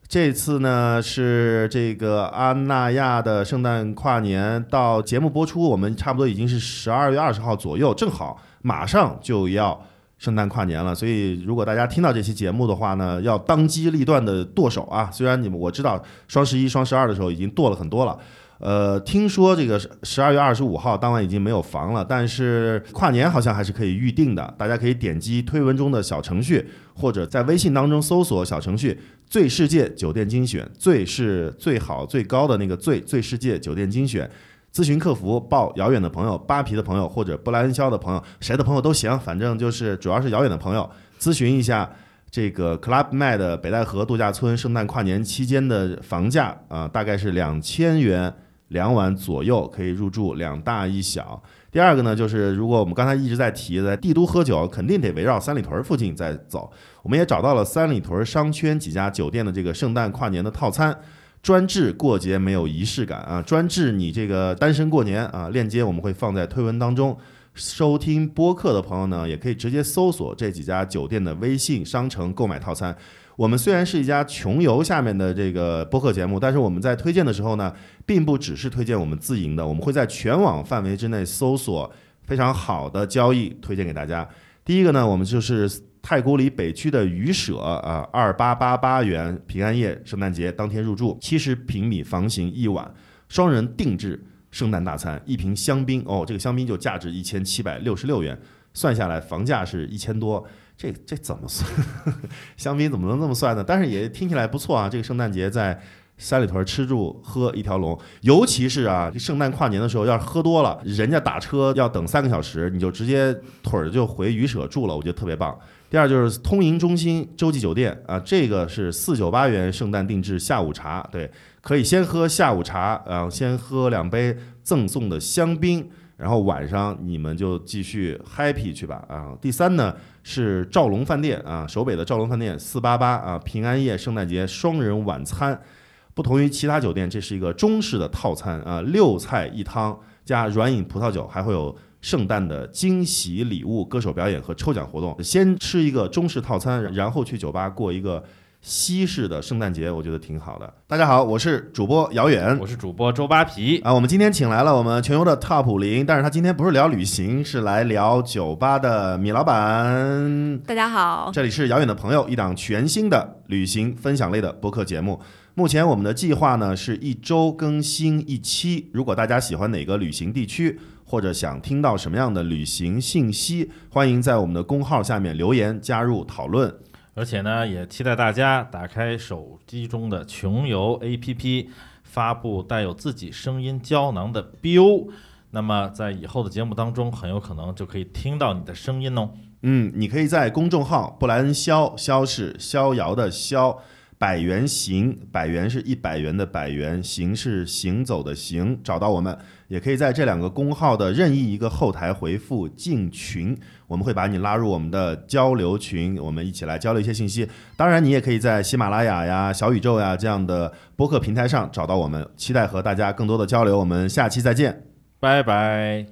这次呢是这个阿那亚的圣诞跨年到节目播出，我们差不多已经是12月20号左右，正好马上就要圣诞跨年了，所以如果大家听到这期节目的话呢，要当机立断的剁手啊！虽然我知道双11、双12的时候已经剁了很多了，听说这个12月25号当晚已经没有房了，但是跨年好像还是可以预定的，大家可以点击推文中的小程序，或者在微信当中搜索小程序“最世界酒店精选”，最是最好最高的那个最，最世界酒店精选。咨询客服报遥远的朋友、扒皮的朋友或者布莱恩肖的朋友，谁的朋友都行，反正就是主要是遥远的朋友，咨询一下这个 Club Med 北戴河度假村圣诞跨年期间的房价啊，大概是2000元2晚左右可以入住，2大1小。第二个呢，就是如果我们刚才一直在提，在帝都喝酒肯定得围绕三里屯附近再走，我们也找到了三里屯商圈几家酒店的这个圣诞跨年的套餐，专治过节没有仪式感啊，专治你这个单身过年啊。链接我们会放在推文当中，收听播客的朋友呢也可以直接搜索这几家酒店的微信商城购买套餐。我们虽然是一家穷游下面的这个播客节目，但是我们在推荐的时候呢并不只是推荐我们自营的，我们会在全网范围之内搜索非常好的交易推荐给大家。第一个呢，我们就是太古里北区的鱼舍啊，2888元平安夜圣诞节当天入住，70平米房型1晚，双人定制圣诞大餐，一瓶香槟哦，这个香槟就价值1766元，算下来房价是1000多，这怎么算？香槟怎么能这么算呢？但是也听起来不错啊，这个圣诞节在三里屯吃住喝一条龙，尤其是啊圣诞跨年的时候，要是喝多了，人家打车要等3个小时，你就直接腿儿就回渔舍住了，我觉得特别棒。第二就是通营中心洲际酒店啊，这个是498元圣诞定制下午茶，对，可以先喝下午茶，然后先喝2杯赠送的香槟，然后晚上你们就继续 happy 去吧啊。第三呢是兆龙饭店啊，首北的兆龙饭店488啊，平安夜圣诞节双人晚餐。不同于其他酒店，这是一个中式的套餐啊，6菜1汤加软饮葡萄酒，还会有圣诞的惊喜礼物、歌手表演和抽奖活动。先吃一个中式套餐，然后去酒吧过一个西式的圣诞节，我觉得挺好的。大家好，我是主播姚远，我是主播周扒皮啊。我们今天请来了我们全球的 Top 50，但是他今天不是聊旅行，是来聊酒吧的米老板。大家好，这里是姚远的朋友，一档全新的旅行分享类的播客节目。目前我们的计划呢是1周更新1期，如果大家喜欢哪个旅行地区或者想听到什么样的旅行信息，欢迎在我们的公号下面留言加入讨论。而且呢也期待大家打开手机中的穷游 APP， 发布带有自己声音胶囊的 Biu， 那么在以后的节目当中很有可能就可以听到你的声音哦。你可以在公众号布莱恩逍，逍是逍遥的逍，百元行，百元是100元的百元，行是行走的行，找到我们。也可以在这2个公号的任意一个后台回复进群，我们会把你拉入我们的交流群，我们一起来交流一些信息。当然你也可以在喜马拉雅呀、小宇宙呀这样的播客平台上找到我们，期待和大家更多的交流。我们下期再见，拜拜。